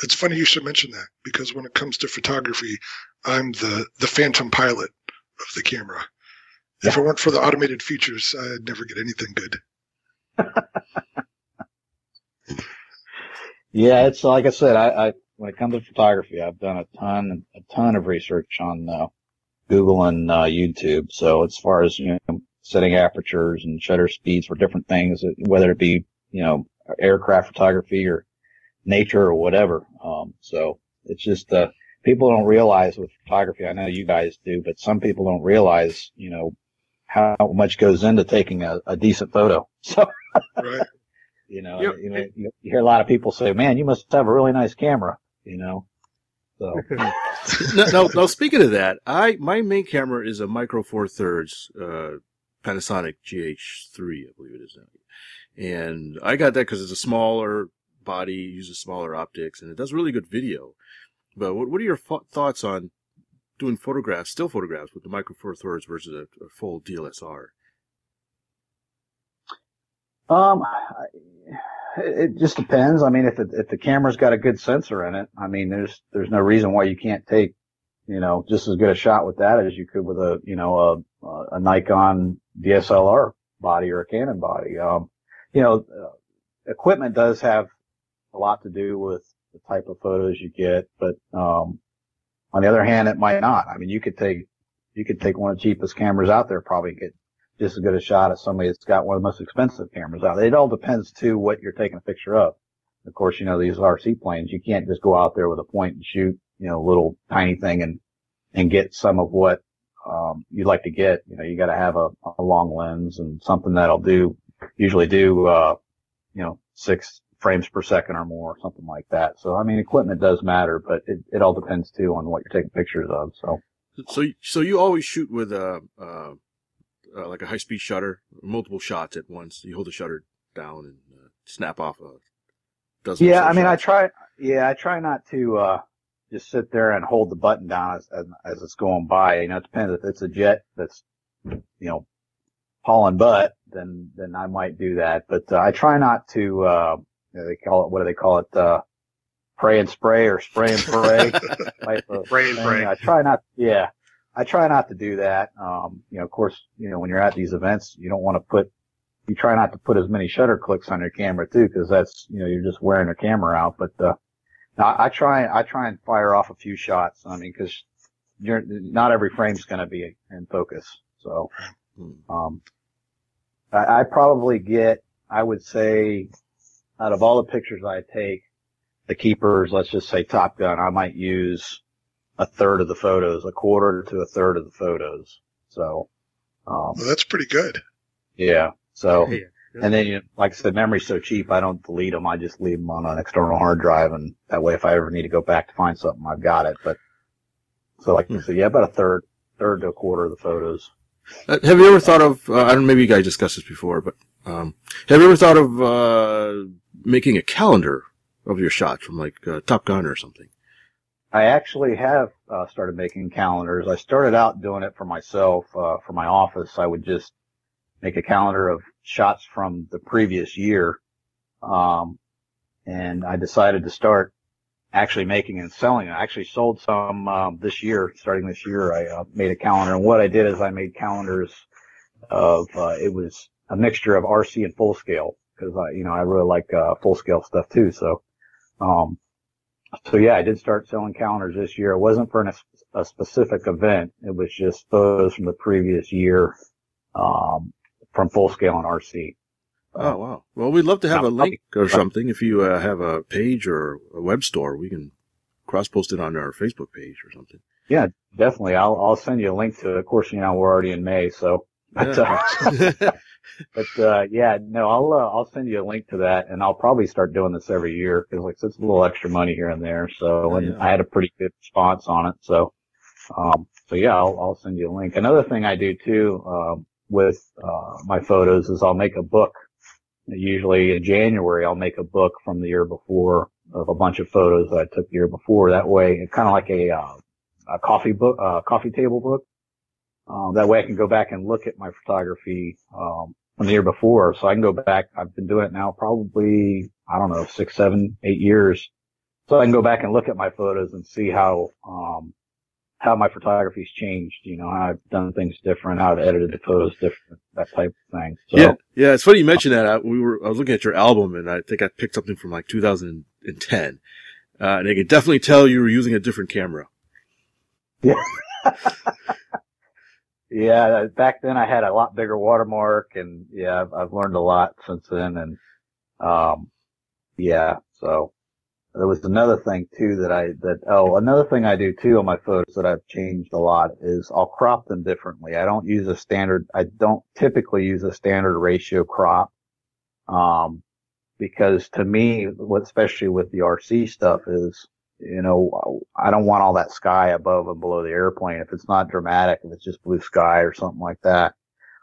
it's funny you should mention that because when it comes to photography, I'm the, the phantom pilot of the camera. Yeah. If it weren't for the automated features, I'd never get anything good. Yeah. It's like I said, I, I, when it comes to photography, I've done a ton, a ton of research on, uh, Google and, uh, YouTube. So as far as, you know, setting apertures and shutter speeds for different things, whether it be, you know, aircraft photography or nature or whatever. Um, so it's just, uh, people don't realize with photography, I know you guys do, but some people don't realize, you know, how much goes into taking a, a decent photo. So, right. you know, yep. you know, you hear a lot of people say, man, you must have a really nice camera, you know. So. no, no, no, speaking of that, I, my main camera is a Micro Four Thirds, uh, Panasonic G H three, I believe it is now. And I got that because it's a smaller body, uses smaller optics, and it does really good video. But what, what are your fo- thoughts on doing photographs, still photographs, with the Micro Four Thirds versus a, a full D L S R? Um, it just depends. I mean, if it, if the camera's got a good sensor in it, I mean, there's there's no reason why you can't take, you know, just as good a shot with that as you could with a, you know, a, a Nikon D S L R body or a Canon body. Um, you know, uh, equipment does have a lot to do with the type of photos you get, but, um, on the other hand, it might not. I mean, you could take, you could take one of the cheapest cameras out there, probably get just as good a shot as somebody that's got one of the most expensive cameras out there. It all depends too what you're taking a picture of. Of course, you know, these R C planes, you can't just go out there with a point and shoot, you know, little tiny thing and, and get some of what, um, you'd like to get. You know, you got to have a, a long lens and something that'll do, usually do, uh, you know, six, frames per second or more, or something like that. So, I mean, equipment does matter, but it, it all depends too on what you're taking pictures of. So, so, so you always shoot with a uh, uh, like a high speed shutter, multiple shots at once. You hold the shutter down and uh, snap off a dozen. Yeah, I mean, shots. I try. Yeah, I try not to uh, just sit there and hold the button down as, as as it's going by. You know, it depends if it's a jet that's, you know, hauling butt, then then I might do that. But uh, I try not to. Uh, you know, they call it, what do they call it? Uh, pray and spray or spray and pray. Pray and pray. I try not. Yeah, I try not to do that. Um, you know, of course, you know, when you're at these events, you don't want to put. You try not to put as many shutter clicks on your camera too, because that's, you know, you're just wearing your camera out. But uh, I, I try. I try and fire off a few shots. I mean, because you're not every frame's going to be in focus. So. Um, I, I probably get, I would say, out of all the pictures I take, the keepers, let's just say Top Gun, I might use a third of the photos, a quarter to a third of the photos. So, um, well, that's pretty good. Yeah. So, yeah, yeah. And then, you know, like I said, memory's so cheap, I don't delete them. I just leave them on an external hard drive, and that way, if I ever need to go back to find something, I've got it. But so, like, hmm. so yeah, about a third, third to a quarter of the photos. Have you ever thought of, uh, I don't know, maybe you guys discussed this before, but um, have you ever thought of uh, making a calendar of your shots from like uh, Top Gun or something? I actually have uh, started making calendars. I started out doing it for myself, uh, for my office. I would just make a calendar of shots from the previous year, um, and I decided to start actually making and selling. I actually sold some um, this year. Starting this year, I uh, made a calendar. And what I did is I made calendars of, uh, it was a mixture of R C and full scale, because I, you know, I really like uh, full scale stuff too. So, um, so yeah, I did start selling calendars this year. It wasn't for an, a specific event. It was just photos from the previous year, um, from full scale and R C. Oh, wow. Well, we'd love to have a link or something. If you uh, have a page or a web store, we can cross-post it on our Facebook page or something. Yeah, definitely. I'll I'll send you a link to it. Of course, you know, we're already in May, so. But, yeah. uh, but uh, yeah, no, I'll uh, I'll send you a link to that, and I'll probably start doing this every year, because like, it's a little extra money here and there. So, and yeah. I had a pretty good response on it. So, um, so yeah, I'll, I'll send you a link. Another thing I do, too, um, with uh, my photos is I'll make a book. Usually in January, I'll make a book from the year before of a bunch of photos that I took the year before. That way, it's kind of like a, uh, a coffee book, uh, coffee table book. Uh, that way I can go back and look at my photography, um, from the year before. So I can go back. I've been doing it now probably, I don't know, six, seven, eight years. So I can go back and look at my photos and see how, um, how my photography's changed, you know, how I've done things different, how I've edited the photos different, that type of thing. So, yeah, yeah, it's funny you mentioned that. I, we were, I was looking at your album, and I think I picked something from like two thousand ten, uh, and I could definitely tell you were using a different camera. Yeah, yeah. Back then, I had a lot bigger watermark, and yeah, I've, I've learned a lot since then, and um, yeah, so. There was another thing too that I, that, oh, another thing I do too on my photos that I've changed a lot is I'll crop them differently. I don't use a standard, I don't typically use a standard ratio crop. Um, because to me, especially with the R C stuff is, you know, I don't want all that sky above and below the airplane. If it's not dramatic, if it's just blue sky or something like that,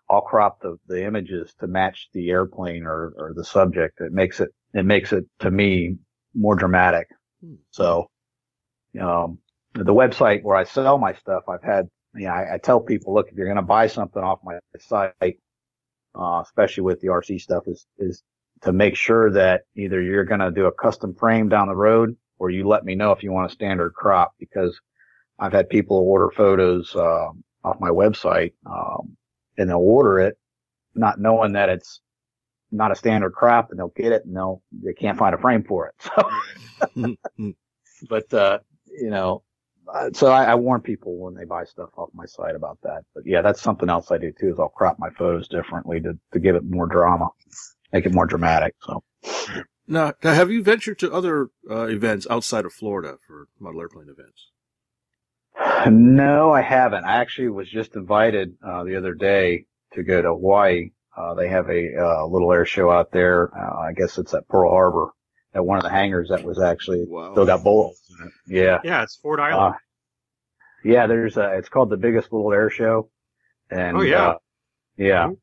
I'll crop the, the images to match the airplane or, or the subject. It makes it, it makes it to me, more dramatic. So, um, the website where I sell my stuff, I've had, you know, I, I tell people, look, if you're going to buy something off my site, uh, especially with the R C stuff, is, is to make sure that either you're going to do a custom frame down the road, or you let me know if you want a standard crop, because I've had people order photos, um, off my website, um, and they'll order it not knowing that it's not a standard crop, and they'll get it, and they'll, they can't find a frame for it. So, but, uh, you know, so I, I warn people when they buy stuff off my site about that. But yeah, that's something else I do too, is I'll crop my photos differently to, to give it more drama, make it more dramatic. So now, now have you ventured to other uh, events outside of Florida for model airplane events? No, I haven't. I actually was just invited uh, the other day to go to Hawaii. Uh, they have a uh, little air show out there. Uh, I guess it's at Pearl Harbor. at one of the hangars that was actually Whoa. still got bullet holes in it. Yeah. Yeah, it's Fort Island. Uh, yeah, there's a, it's called the biggest little air show. And, oh, yeah. Uh, yeah. Mm-hmm.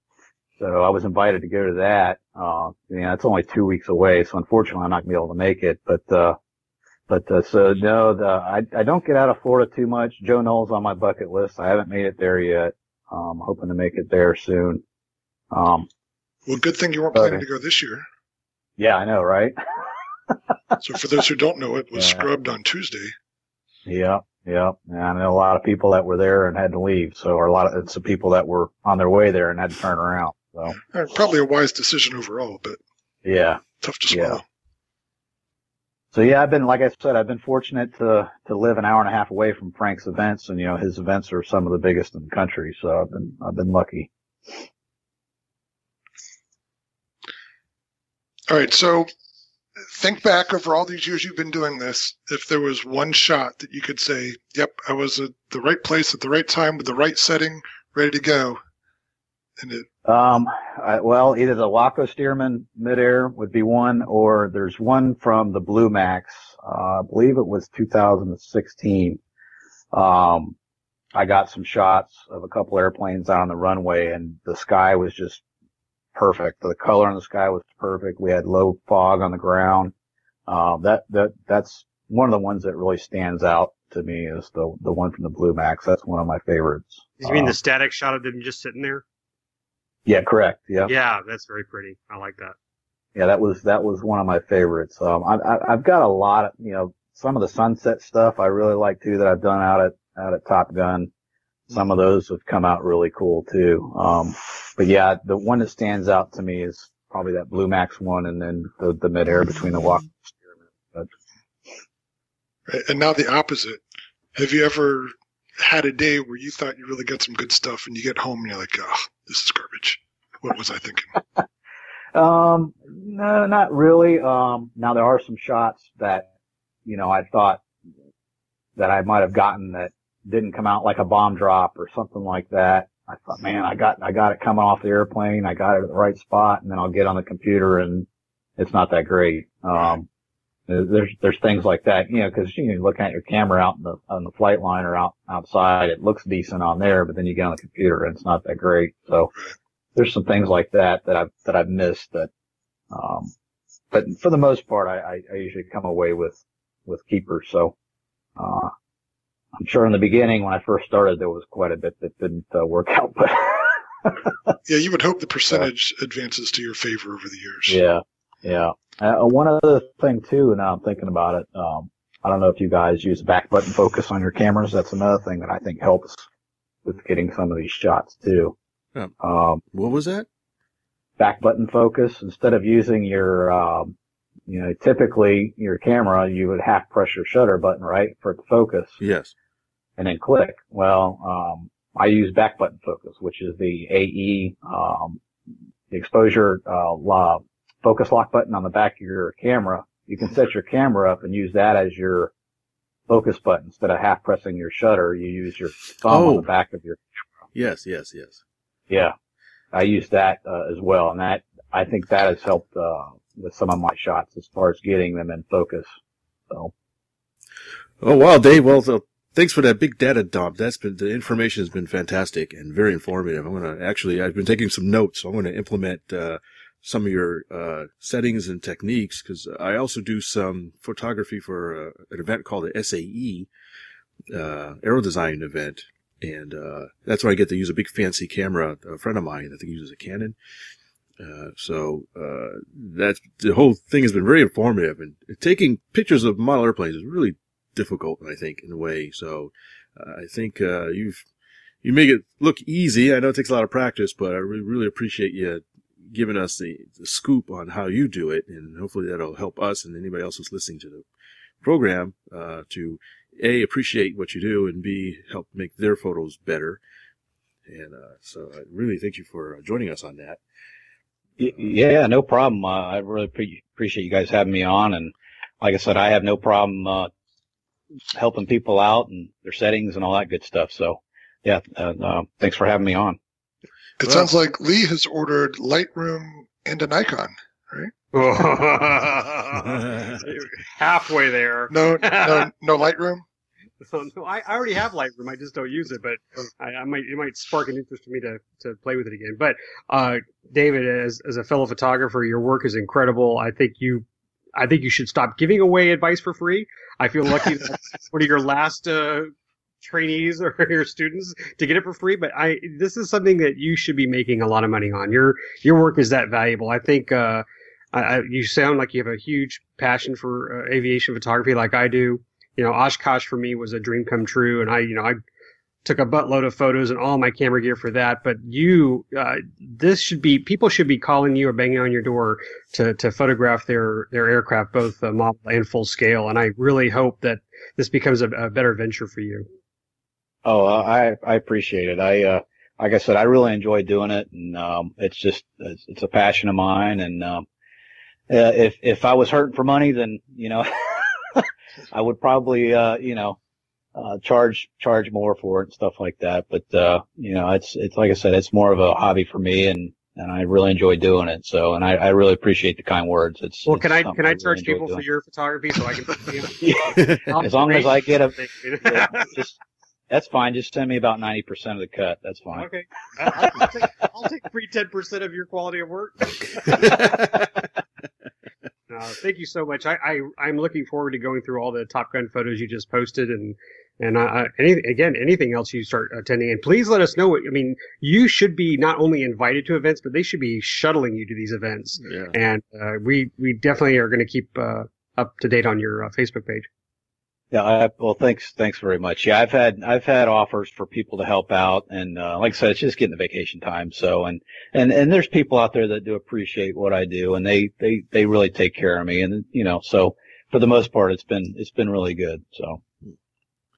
So I was invited to go to that. Uh, you know, it's only two weeks away, so unfortunately I'm not gonna be able to make it, but, uh, But, uh, so no, the, I, I don't get out of Florida too much. Joe Knoll's on my bucket list. I haven't made it there yet. Um, hoping to make it there soon. Um. Well, good thing you weren't planning to go this year. Yeah, I know, right? So for those who don't know, it was yeah. scrubbed on Tuesday. Yeah, yeah. And I know a lot of people that were there and had to leave. So, or a lot of some people that were on their way there and had to turn around. So probably a wise decision overall, but yeah, tough to swallow. Yeah. So yeah, I've been, like I said, I've been fortunate to, to live an hour and a half away from Frank's events, and you know, his events are some of the biggest in the country, so I've been, I've been lucky. All right. So think back over all these years you've been doing this. If there was one shot that you could say, yep, I was at the right place at the right time with the right setting, ready to go. And it, Um, I, well, either the Waco Stearman midair would be one, or there's one from the Blue Max. Uh, I believe it was two thousand sixteen. Um, I got some shots of a couple airplanes out on the runway, and the sky was just perfect. The color in the sky was perfect. We had low fog on the ground. Uh, that, that, that's one of the ones that really stands out to me is the, the one from the Blue Max. That's one of my favorites. You mean um, the static shot of them just sitting there? Yeah, correct. Yeah. Yeah, that's very pretty. I like that. Yeah, that was that was one of my favorites. Um, I, I, I've got a lot of, you know, some of the sunset stuff I really like too that I've done out at out at Top Gun. Some of those have come out really cool too. Um, but yeah, the one that stands out to me is probably that Blue Max one, and then the, the midair between the walk. But... And now the opposite. Have you ever had a day where you thought you really got some good stuff, and you get home and you're like, oh, this is garbage. What was I thinking? um, no, not really. Um, now there are some shots that, you know, I thought that I might have gotten that didn't come out, like a bomb drop or something like that. I thought, man, I got, I got it coming off the airplane. I got it at the right spot, and then I'll get on the computer and it's not that great. Um, There's, there's things like that, you know, cause you know, looking at your camera out in the, on the flight line or out, outside, it looks decent on there, but then you get on the computer and it's not that great. So there's some things like that that I've, that I've missed that, um, but for the most part, I, I, I usually come away with, with keepers. So, uh, I'm sure in the beginning when I first started, there was quite a bit that didn't uh, work out, but yeah, you would hope the percentage uh, advances to your favor over the years. Yeah. Yeah. Uh, one other thing, too, now I'm thinking about it, um, I don't know if you guys use back button focus on your cameras. That's another thing that I think helps with getting some of these shots, too. Yeah. Um, what was that? Back button focus. Instead of using your, um, you know, typically your camera, you would half press your shutter button, right, for it to focus. Yes. And then click. Well, um, I use back button focus, which is the A E, um, the exposure uh, law. Focus lock button on the back of your camera. You can set your camera up and use that as your focus button. Instead of half pressing your shutter, you use your thumb oh. on the back of your camera. Yes, yes, yes. Yeah. I use that uh, as well. And that, I think that has helped uh, with some of my shots as far as getting them in focus. So. Oh, wow, Dave. Well, so thanks for that big data dump. That's been, the information has been fantastic and very informative. I'm going to actually, I've been taking some notes. So I'm going to implement, uh, some of your uh settings and techniques, because I also do some photography for uh, an event called the S A E, uh, Aero Design event. And uh that's where I get to use a big fancy camera. A friend of mine, I think, uses a Canon. Uh So uh that's, the whole thing has been very informative. And taking pictures of model airplanes is really difficult, I think, in a way. So uh, I think uh you've you make it look easy. I know it takes a lot of practice, but I really, really appreciate you giving us the, the scoop on how you do it, and hopefully that'll help us and anybody else who's listening to the program uh, to A, appreciate what you do, and B, help make their photos better. And uh, so I really thank you for joining us on that. Yeah, no problem. Uh, I really pre- appreciate you guys having me on, and like I said, I have no problem uh, helping people out and their settings and all that good stuff. So yeah, uh, uh, thanks for having me on. It well, sounds like Lee has ordered Lightroom and an Nikon, right? uh, halfway there. No, no, no Lightroom. So no, I, I already have Lightroom. I just don't use it, but I, I might it might spark an interest for me to, to play with it again. But uh, David, as as a fellow photographer, your work is incredible. I think you, I think you should stop giving away advice for free. I feel lucky that one of your last uh, trainees or your students to get it for free. But I this is something that you should be making a lot of money on. Your your work is that valuable. I think uh, I, you sound like you have a huge passion for uh, aviation photography, like I do. You know, Oshkosh for me was a dream come true, and I, you know, I took a buttload of photos and all my camera gear for that. But you, uh, this should be people should be calling you or banging on your door to to photograph their their aircraft, both uh, model and full scale. And I really hope that this becomes a, a better venture for you. Oh, I I appreciate it. I uh, like I said, I really enjoy doing it, and um, it's just it's, it's a passion of mine. And um, uh, if if I was hurting for money, then you know. I would probably, uh, you know, uh, charge, charge more for it and stuff like that. But, uh, you know, it's, it's like I said, it's more of a hobby for me and, and I really enjoy doing it. So, and I, I really appreciate the kind words. It's, well, it's can I, can I, I charge really people doing. for your photography so I can, yeah. as long as I get a, yeah, just, that's fine. Just send me about ninety percent of the cut. That's fine. Okay. I'll, I'll, take, I'll take free ten percent of your quality of work. No, thank you so much. I, I, I'm looking forward to going through all the Top Gun photos you just posted and, and I, any, again, anything else you start attending. And please let us know. What, I mean, you should be not only invited to events, but they should be shuttling you to these events. Yeah. And uh, we, we definitely are going to keep uh, up to date on your uh, Facebook page. Yeah, I, well, thanks, thanks very much. Yeah, I've had, I've had offers for people to help out, and uh, like I said, it's just getting the vacation time. So, and, and, and there's people out there that do appreciate what I do, and they, they, they really take care of me, and you know, so for the most part, it's been, it's been really good. So,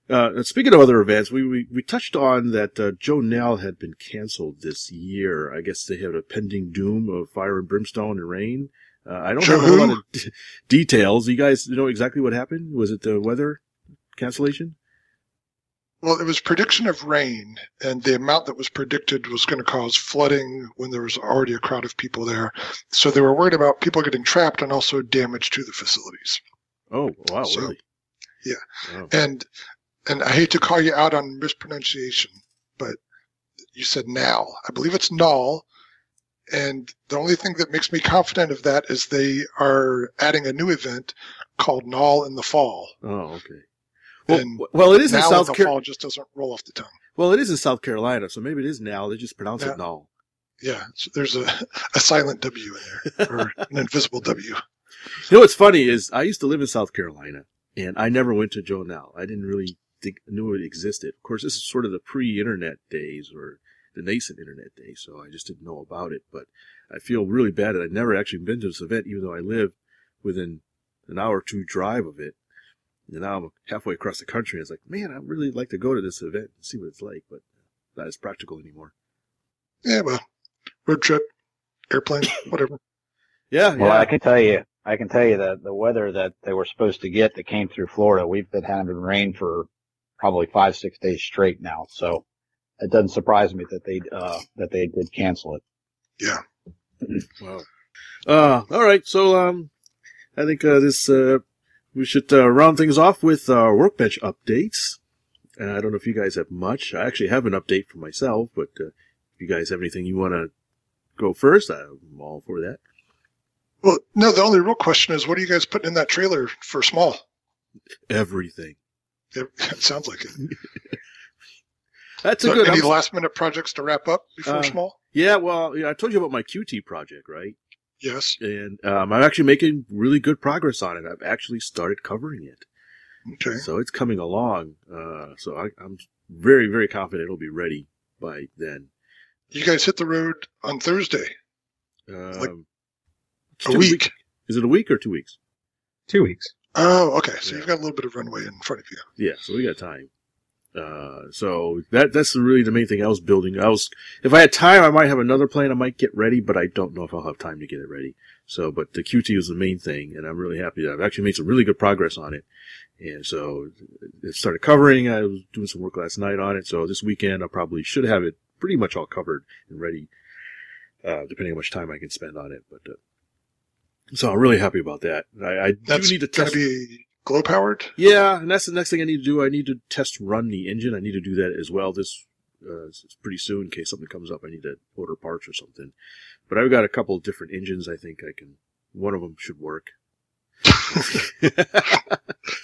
uh, speaking of other events, we, we, we touched on that uh, Joe Nell had been canceled this year. I guess they had a pending doom of fire and brimstone and rain. Uh, I don't have a lot of d- details. You guys know exactly what happened? Was it the weather cancellation? Well, it was prediction of rain, and the amount that was predicted was going to cause flooding when there was already a crowd of people there. So they were worried about people getting trapped and also damage to the facilities. Oh, wow, so, really? Yeah. Wow. And and I hate to call you out on mispronunciation, but you said now. I believe it's null. And the only thing that makes me confident of that is they are adding a new event called N A L in the fall. Oh, okay. Well, and well it is in South Carolina. Just doesn't roll off the tongue. Well, it is in South Carolina, so maybe it is N A L. They just pronounce yeah. it N A L. Yeah, so there's a, a silent W in there, or an invisible W. You know what's funny is I used to live in South Carolina, and I never went to Joe N A L. I didn't really think knew it existed. Of course, this is sort of the pre-internet days, or the nascent internet day, so I just didn't know about it. But I feel really bad that I've never actually been to this event, even though I live within an hour or two drive of it. And now I'm halfway across the country. And it's like, man, I'd really like to go to this event and see what it's like, but not as practical anymore. Yeah, well, road trip, airplane, whatever. yeah, well, yeah. I can tell you, I can tell you that the weather that they were supposed to get that came through Florida, we've been having rain for probably five, six days straight now, so. It doesn't surprise me that they uh, that they did cancel it. Yeah. Wow. Uh, all right. So um, I think uh, this uh, we should uh, round things off with uh, workbench updates. Uh, I don't know if you guys have much. I actually have an update for myself, but uh, if you guys have anything you want to go first, I'm all for that. Well, no. The only real question is, what are you guys putting in that trailer for small? Everything. It, it sounds like it. That's a so good. Any last minute projects to wrap up before uh, small? Yeah, well, yeah, I told you about my Q T project, right? Yes. And um, I'm actually making really good progress on it. I've actually started covering it. Okay. So it's coming along. Uh, so I, I'm very, very confident it'll be ready by then. You guys hit the road on Thursday. Um, like a week. week. Is it a week or two weeks? Two weeks. Oh, okay. So yeah. You've got a little bit of runway in front of you. Yeah. So we got time. Uh, so that, that's really the main thing I was building. I was, if I had time, I might have another plan. I might get ready, but I don't know if I'll have time to get it ready. So, but the Q T was the main thing, and I'm really happy that I've actually made some really good progress on it. And so it started covering. I was doing some work last night on it. So this weekend, I probably should have it pretty much all covered and ready, uh, depending on how much time I can spend on it. But, uh, So I'm really happy about that. I, I that's do need to test. Be glow powered. Yeah, and that's the next thing I need to do. I need to test run the engine. I need to do that as well. This uh, it's pretty soon in case something comes up. I need to order parts or something. But I've got a couple of different engines. I think I can. One of them should work.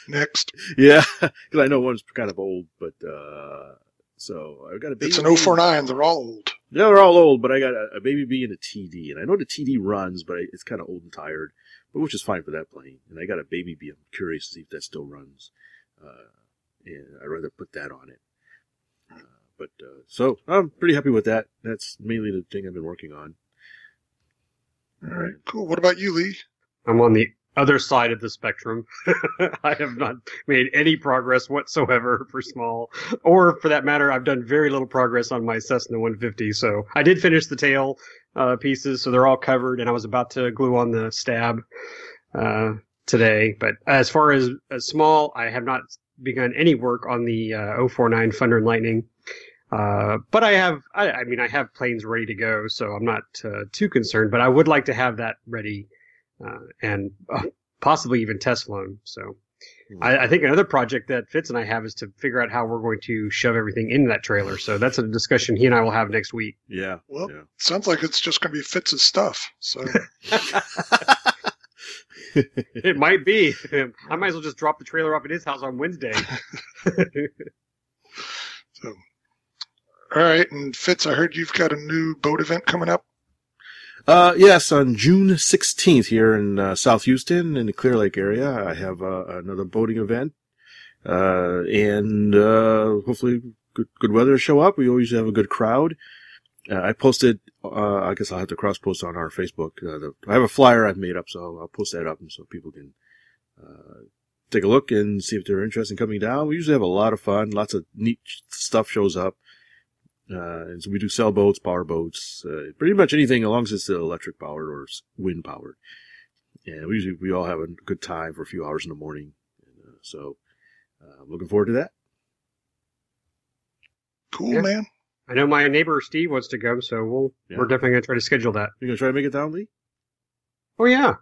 Next. Yeah, because I know one's kind of old, but uh, so I've got a baby. It's an oh four nine. They're all old. Yeah, they're all old, but I got a, a baby B and a T D, and I know the T D runs, but I, it's kind of old and tired, but which is fine for that plane. And I got a baby B. I'm curious to see if that still runs, uh, and I'd rather put that on it. Uh, but uh, so I'm pretty happy with that. That's mainly the thing I've been working on. All right, cool. What about you, Lee? I'm on the other side of the spectrum. I have not made any progress whatsoever for small, or for that matter, I've done very little progress on my Cessna one fifty. So I did finish the tail uh, pieces, so they're all covered, and I was about to glue on the stab uh, today. But as far as, as small, I have not begun any work on the uh, oh four nine Thunder and Lightning. Uh, but I have, I, I mean, I have planes ready to go, so I'm not uh, too concerned, but I would like to have that ready Uh, and uh, possibly even test flown. So I, I think another project that Fitz and I have is to figure out how we're going to shove everything in that trailer. So that's a discussion he and I will have next week. Yeah. Well, yeah. Sounds like it's just going to be Fitz's stuff. So it might be. I might as well just drop the trailer off at his house on Wednesday. So, all right. And Fitz, I heard you've got a new boat event coming up. Uh, yes, on June sixteenth here in uh, South Houston in the Clear Lake area, I have uh, another boating event, uh, and uh, hopefully good, good weather to show up. We always have a good crowd. Uh, I posted, uh, I guess I'll have to cross-post on our Facebook. Uh, the, I have a flyer I've made up, so I'll, I'll post that up and so people can uh, take a look and see if they're interested in coming down. We usually have a lot of fun. Lots of neat stuff shows up. Uh, and so we do sailboats, power boats, uh, pretty much anything as long as it's electric powered or wind powered. And we usually, we all have a good time for a few hours in the morning. And, uh, so, uh, I'm looking forward to that. Cool, yeah. Man. I know my neighbor Steve wants to go, so we'll, yeah. we're definitely going to try to schedule that. You're going to try to make it down, Lee? Oh, yeah.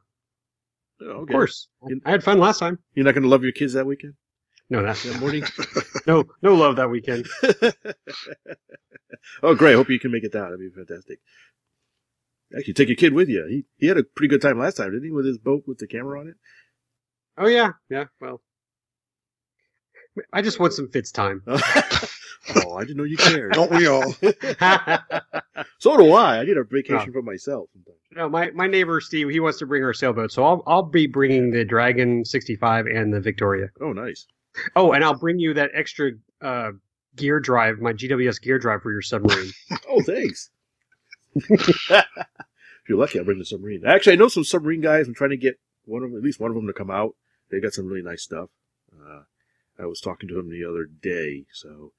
Oh, okay. Of course. You're, I had fun last time. You're not going to love your kids that weekend? No, that's that morning. no, no love that weekend. Oh, great. I hope you can make it down. That'd be fantastic. Actually, take your kid with you. He he had a pretty good time last time, didn't he, with his boat with the camera on it? Oh, yeah. Yeah, well. I just want some Fitz time. Oh, I didn't know you cared. Don't we all? So do I. I need a vacation no. for myself. No, my, my neighbor, Steve, he wants to bring her sailboat, so I'll I'll be bringing the Dragon sixty-five and the Victoria. Oh, nice. Oh, and I'll bring you that extra uh, gear drive, my G W S gear drive for your submarine. Oh, thanks. If you're lucky, I'll bring the submarine. Actually, I know some submarine guys. I'm trying to get one of them, at least one of them to come out. They got some really nice stuff. Uh, I was talking to him the other day, so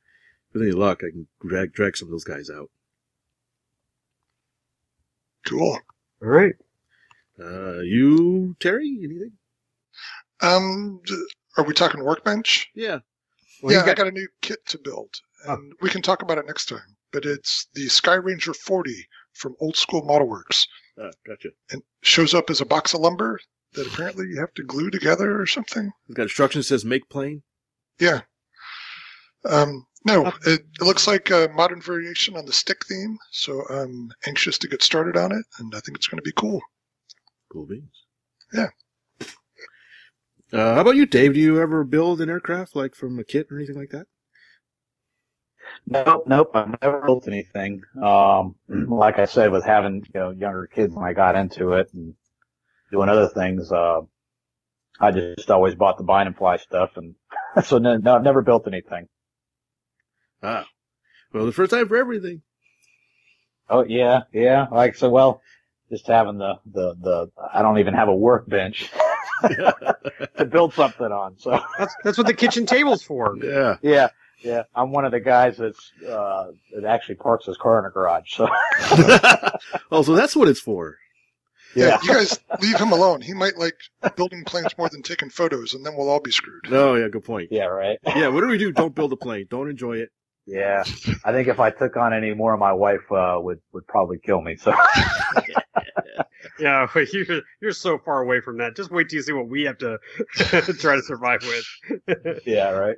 with any luck, I can drag, drag some of those guys out. Cool. All right. Uh, you, Terry, anything? Um... D- Are we talking workbench? Yeah. Well, yeah, got... I got a new kit to build, and oh. we can talk about it next time. But it's the Sky Ranger forty from Old School Model Works. Oh, gotcha. And shows up as a box of lumber that apparently you have to glue together or something. It's got instructions that says make plane? Yeah. Um, no, oh. it, it looks like a modern variation on the stick theme, so I'm anxious to get started on it, and I think it's going to be cool. Cool beans. Yeah. Uh, how about you, Dave? Do you ever build an aircraft, like from a kit or anything like that? Nope, nope. I've never built anything. Um, like I said, with having you know younger kids when I got into it and doing other things, uh, I just always bought the bind and fly stuff, and so no, no, I've never built anything. Ah, well, the first time for everything. Oh yeah, yeah. Like so, well, just having the the the. I don't even have a workbench. To build something on, so that's that's what the kitchen table's for. Yeah, yeah, yeah. I'm one of the guys that's uh, that actually parks his car in a garage. So, oh, so that's what it's for. Yeah, you guys leave him alone. He might like building planes more than taking photos, and then we'll all be screwed. Oh, yeah, good point. Yeah, right. Yeah, what do we do? Don't build a plane. Don't enjoy it. Yeah, I think if I took on any more, my wife uh, would would probably kill me. So. Yeah, but you're, you're so far away from that. Just wait till you see what we have to try to survive with. Yeah, right.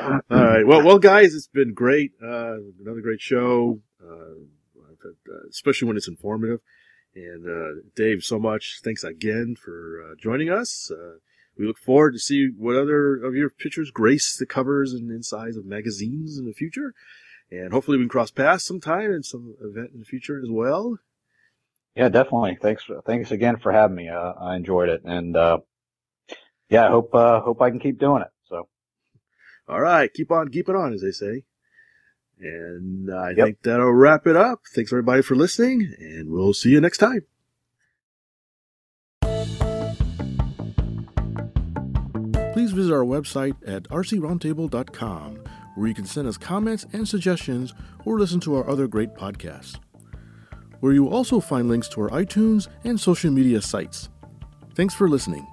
All right. Well, well, guys, it's been great. Uh, another great show, uh, especially when it's informative. And uh, Dave, so much. Thanks again for uh, joining us. Uh, we look forward to see what other of your pictures grace the covers and insides of magazines in the future. And hopefully we can cross paths sometime in some event in the future as well. Yeah, definitely. Thanks. Thanks again for having me. Uh, I enjoyed it, and uh, yeah, I hope uh, hope I can keep doing it. So, all right, keep on keeping on, as they say. And I yep. think that'll wrap it up. Thanks everybody for listening, and we'll see you next time. Please visit our website at r c roundtable dot com, where you can send us comments and suggestions, or listen to our other great podcasts, where you will also find links to our iTunes and social media sites. Thanks for listening.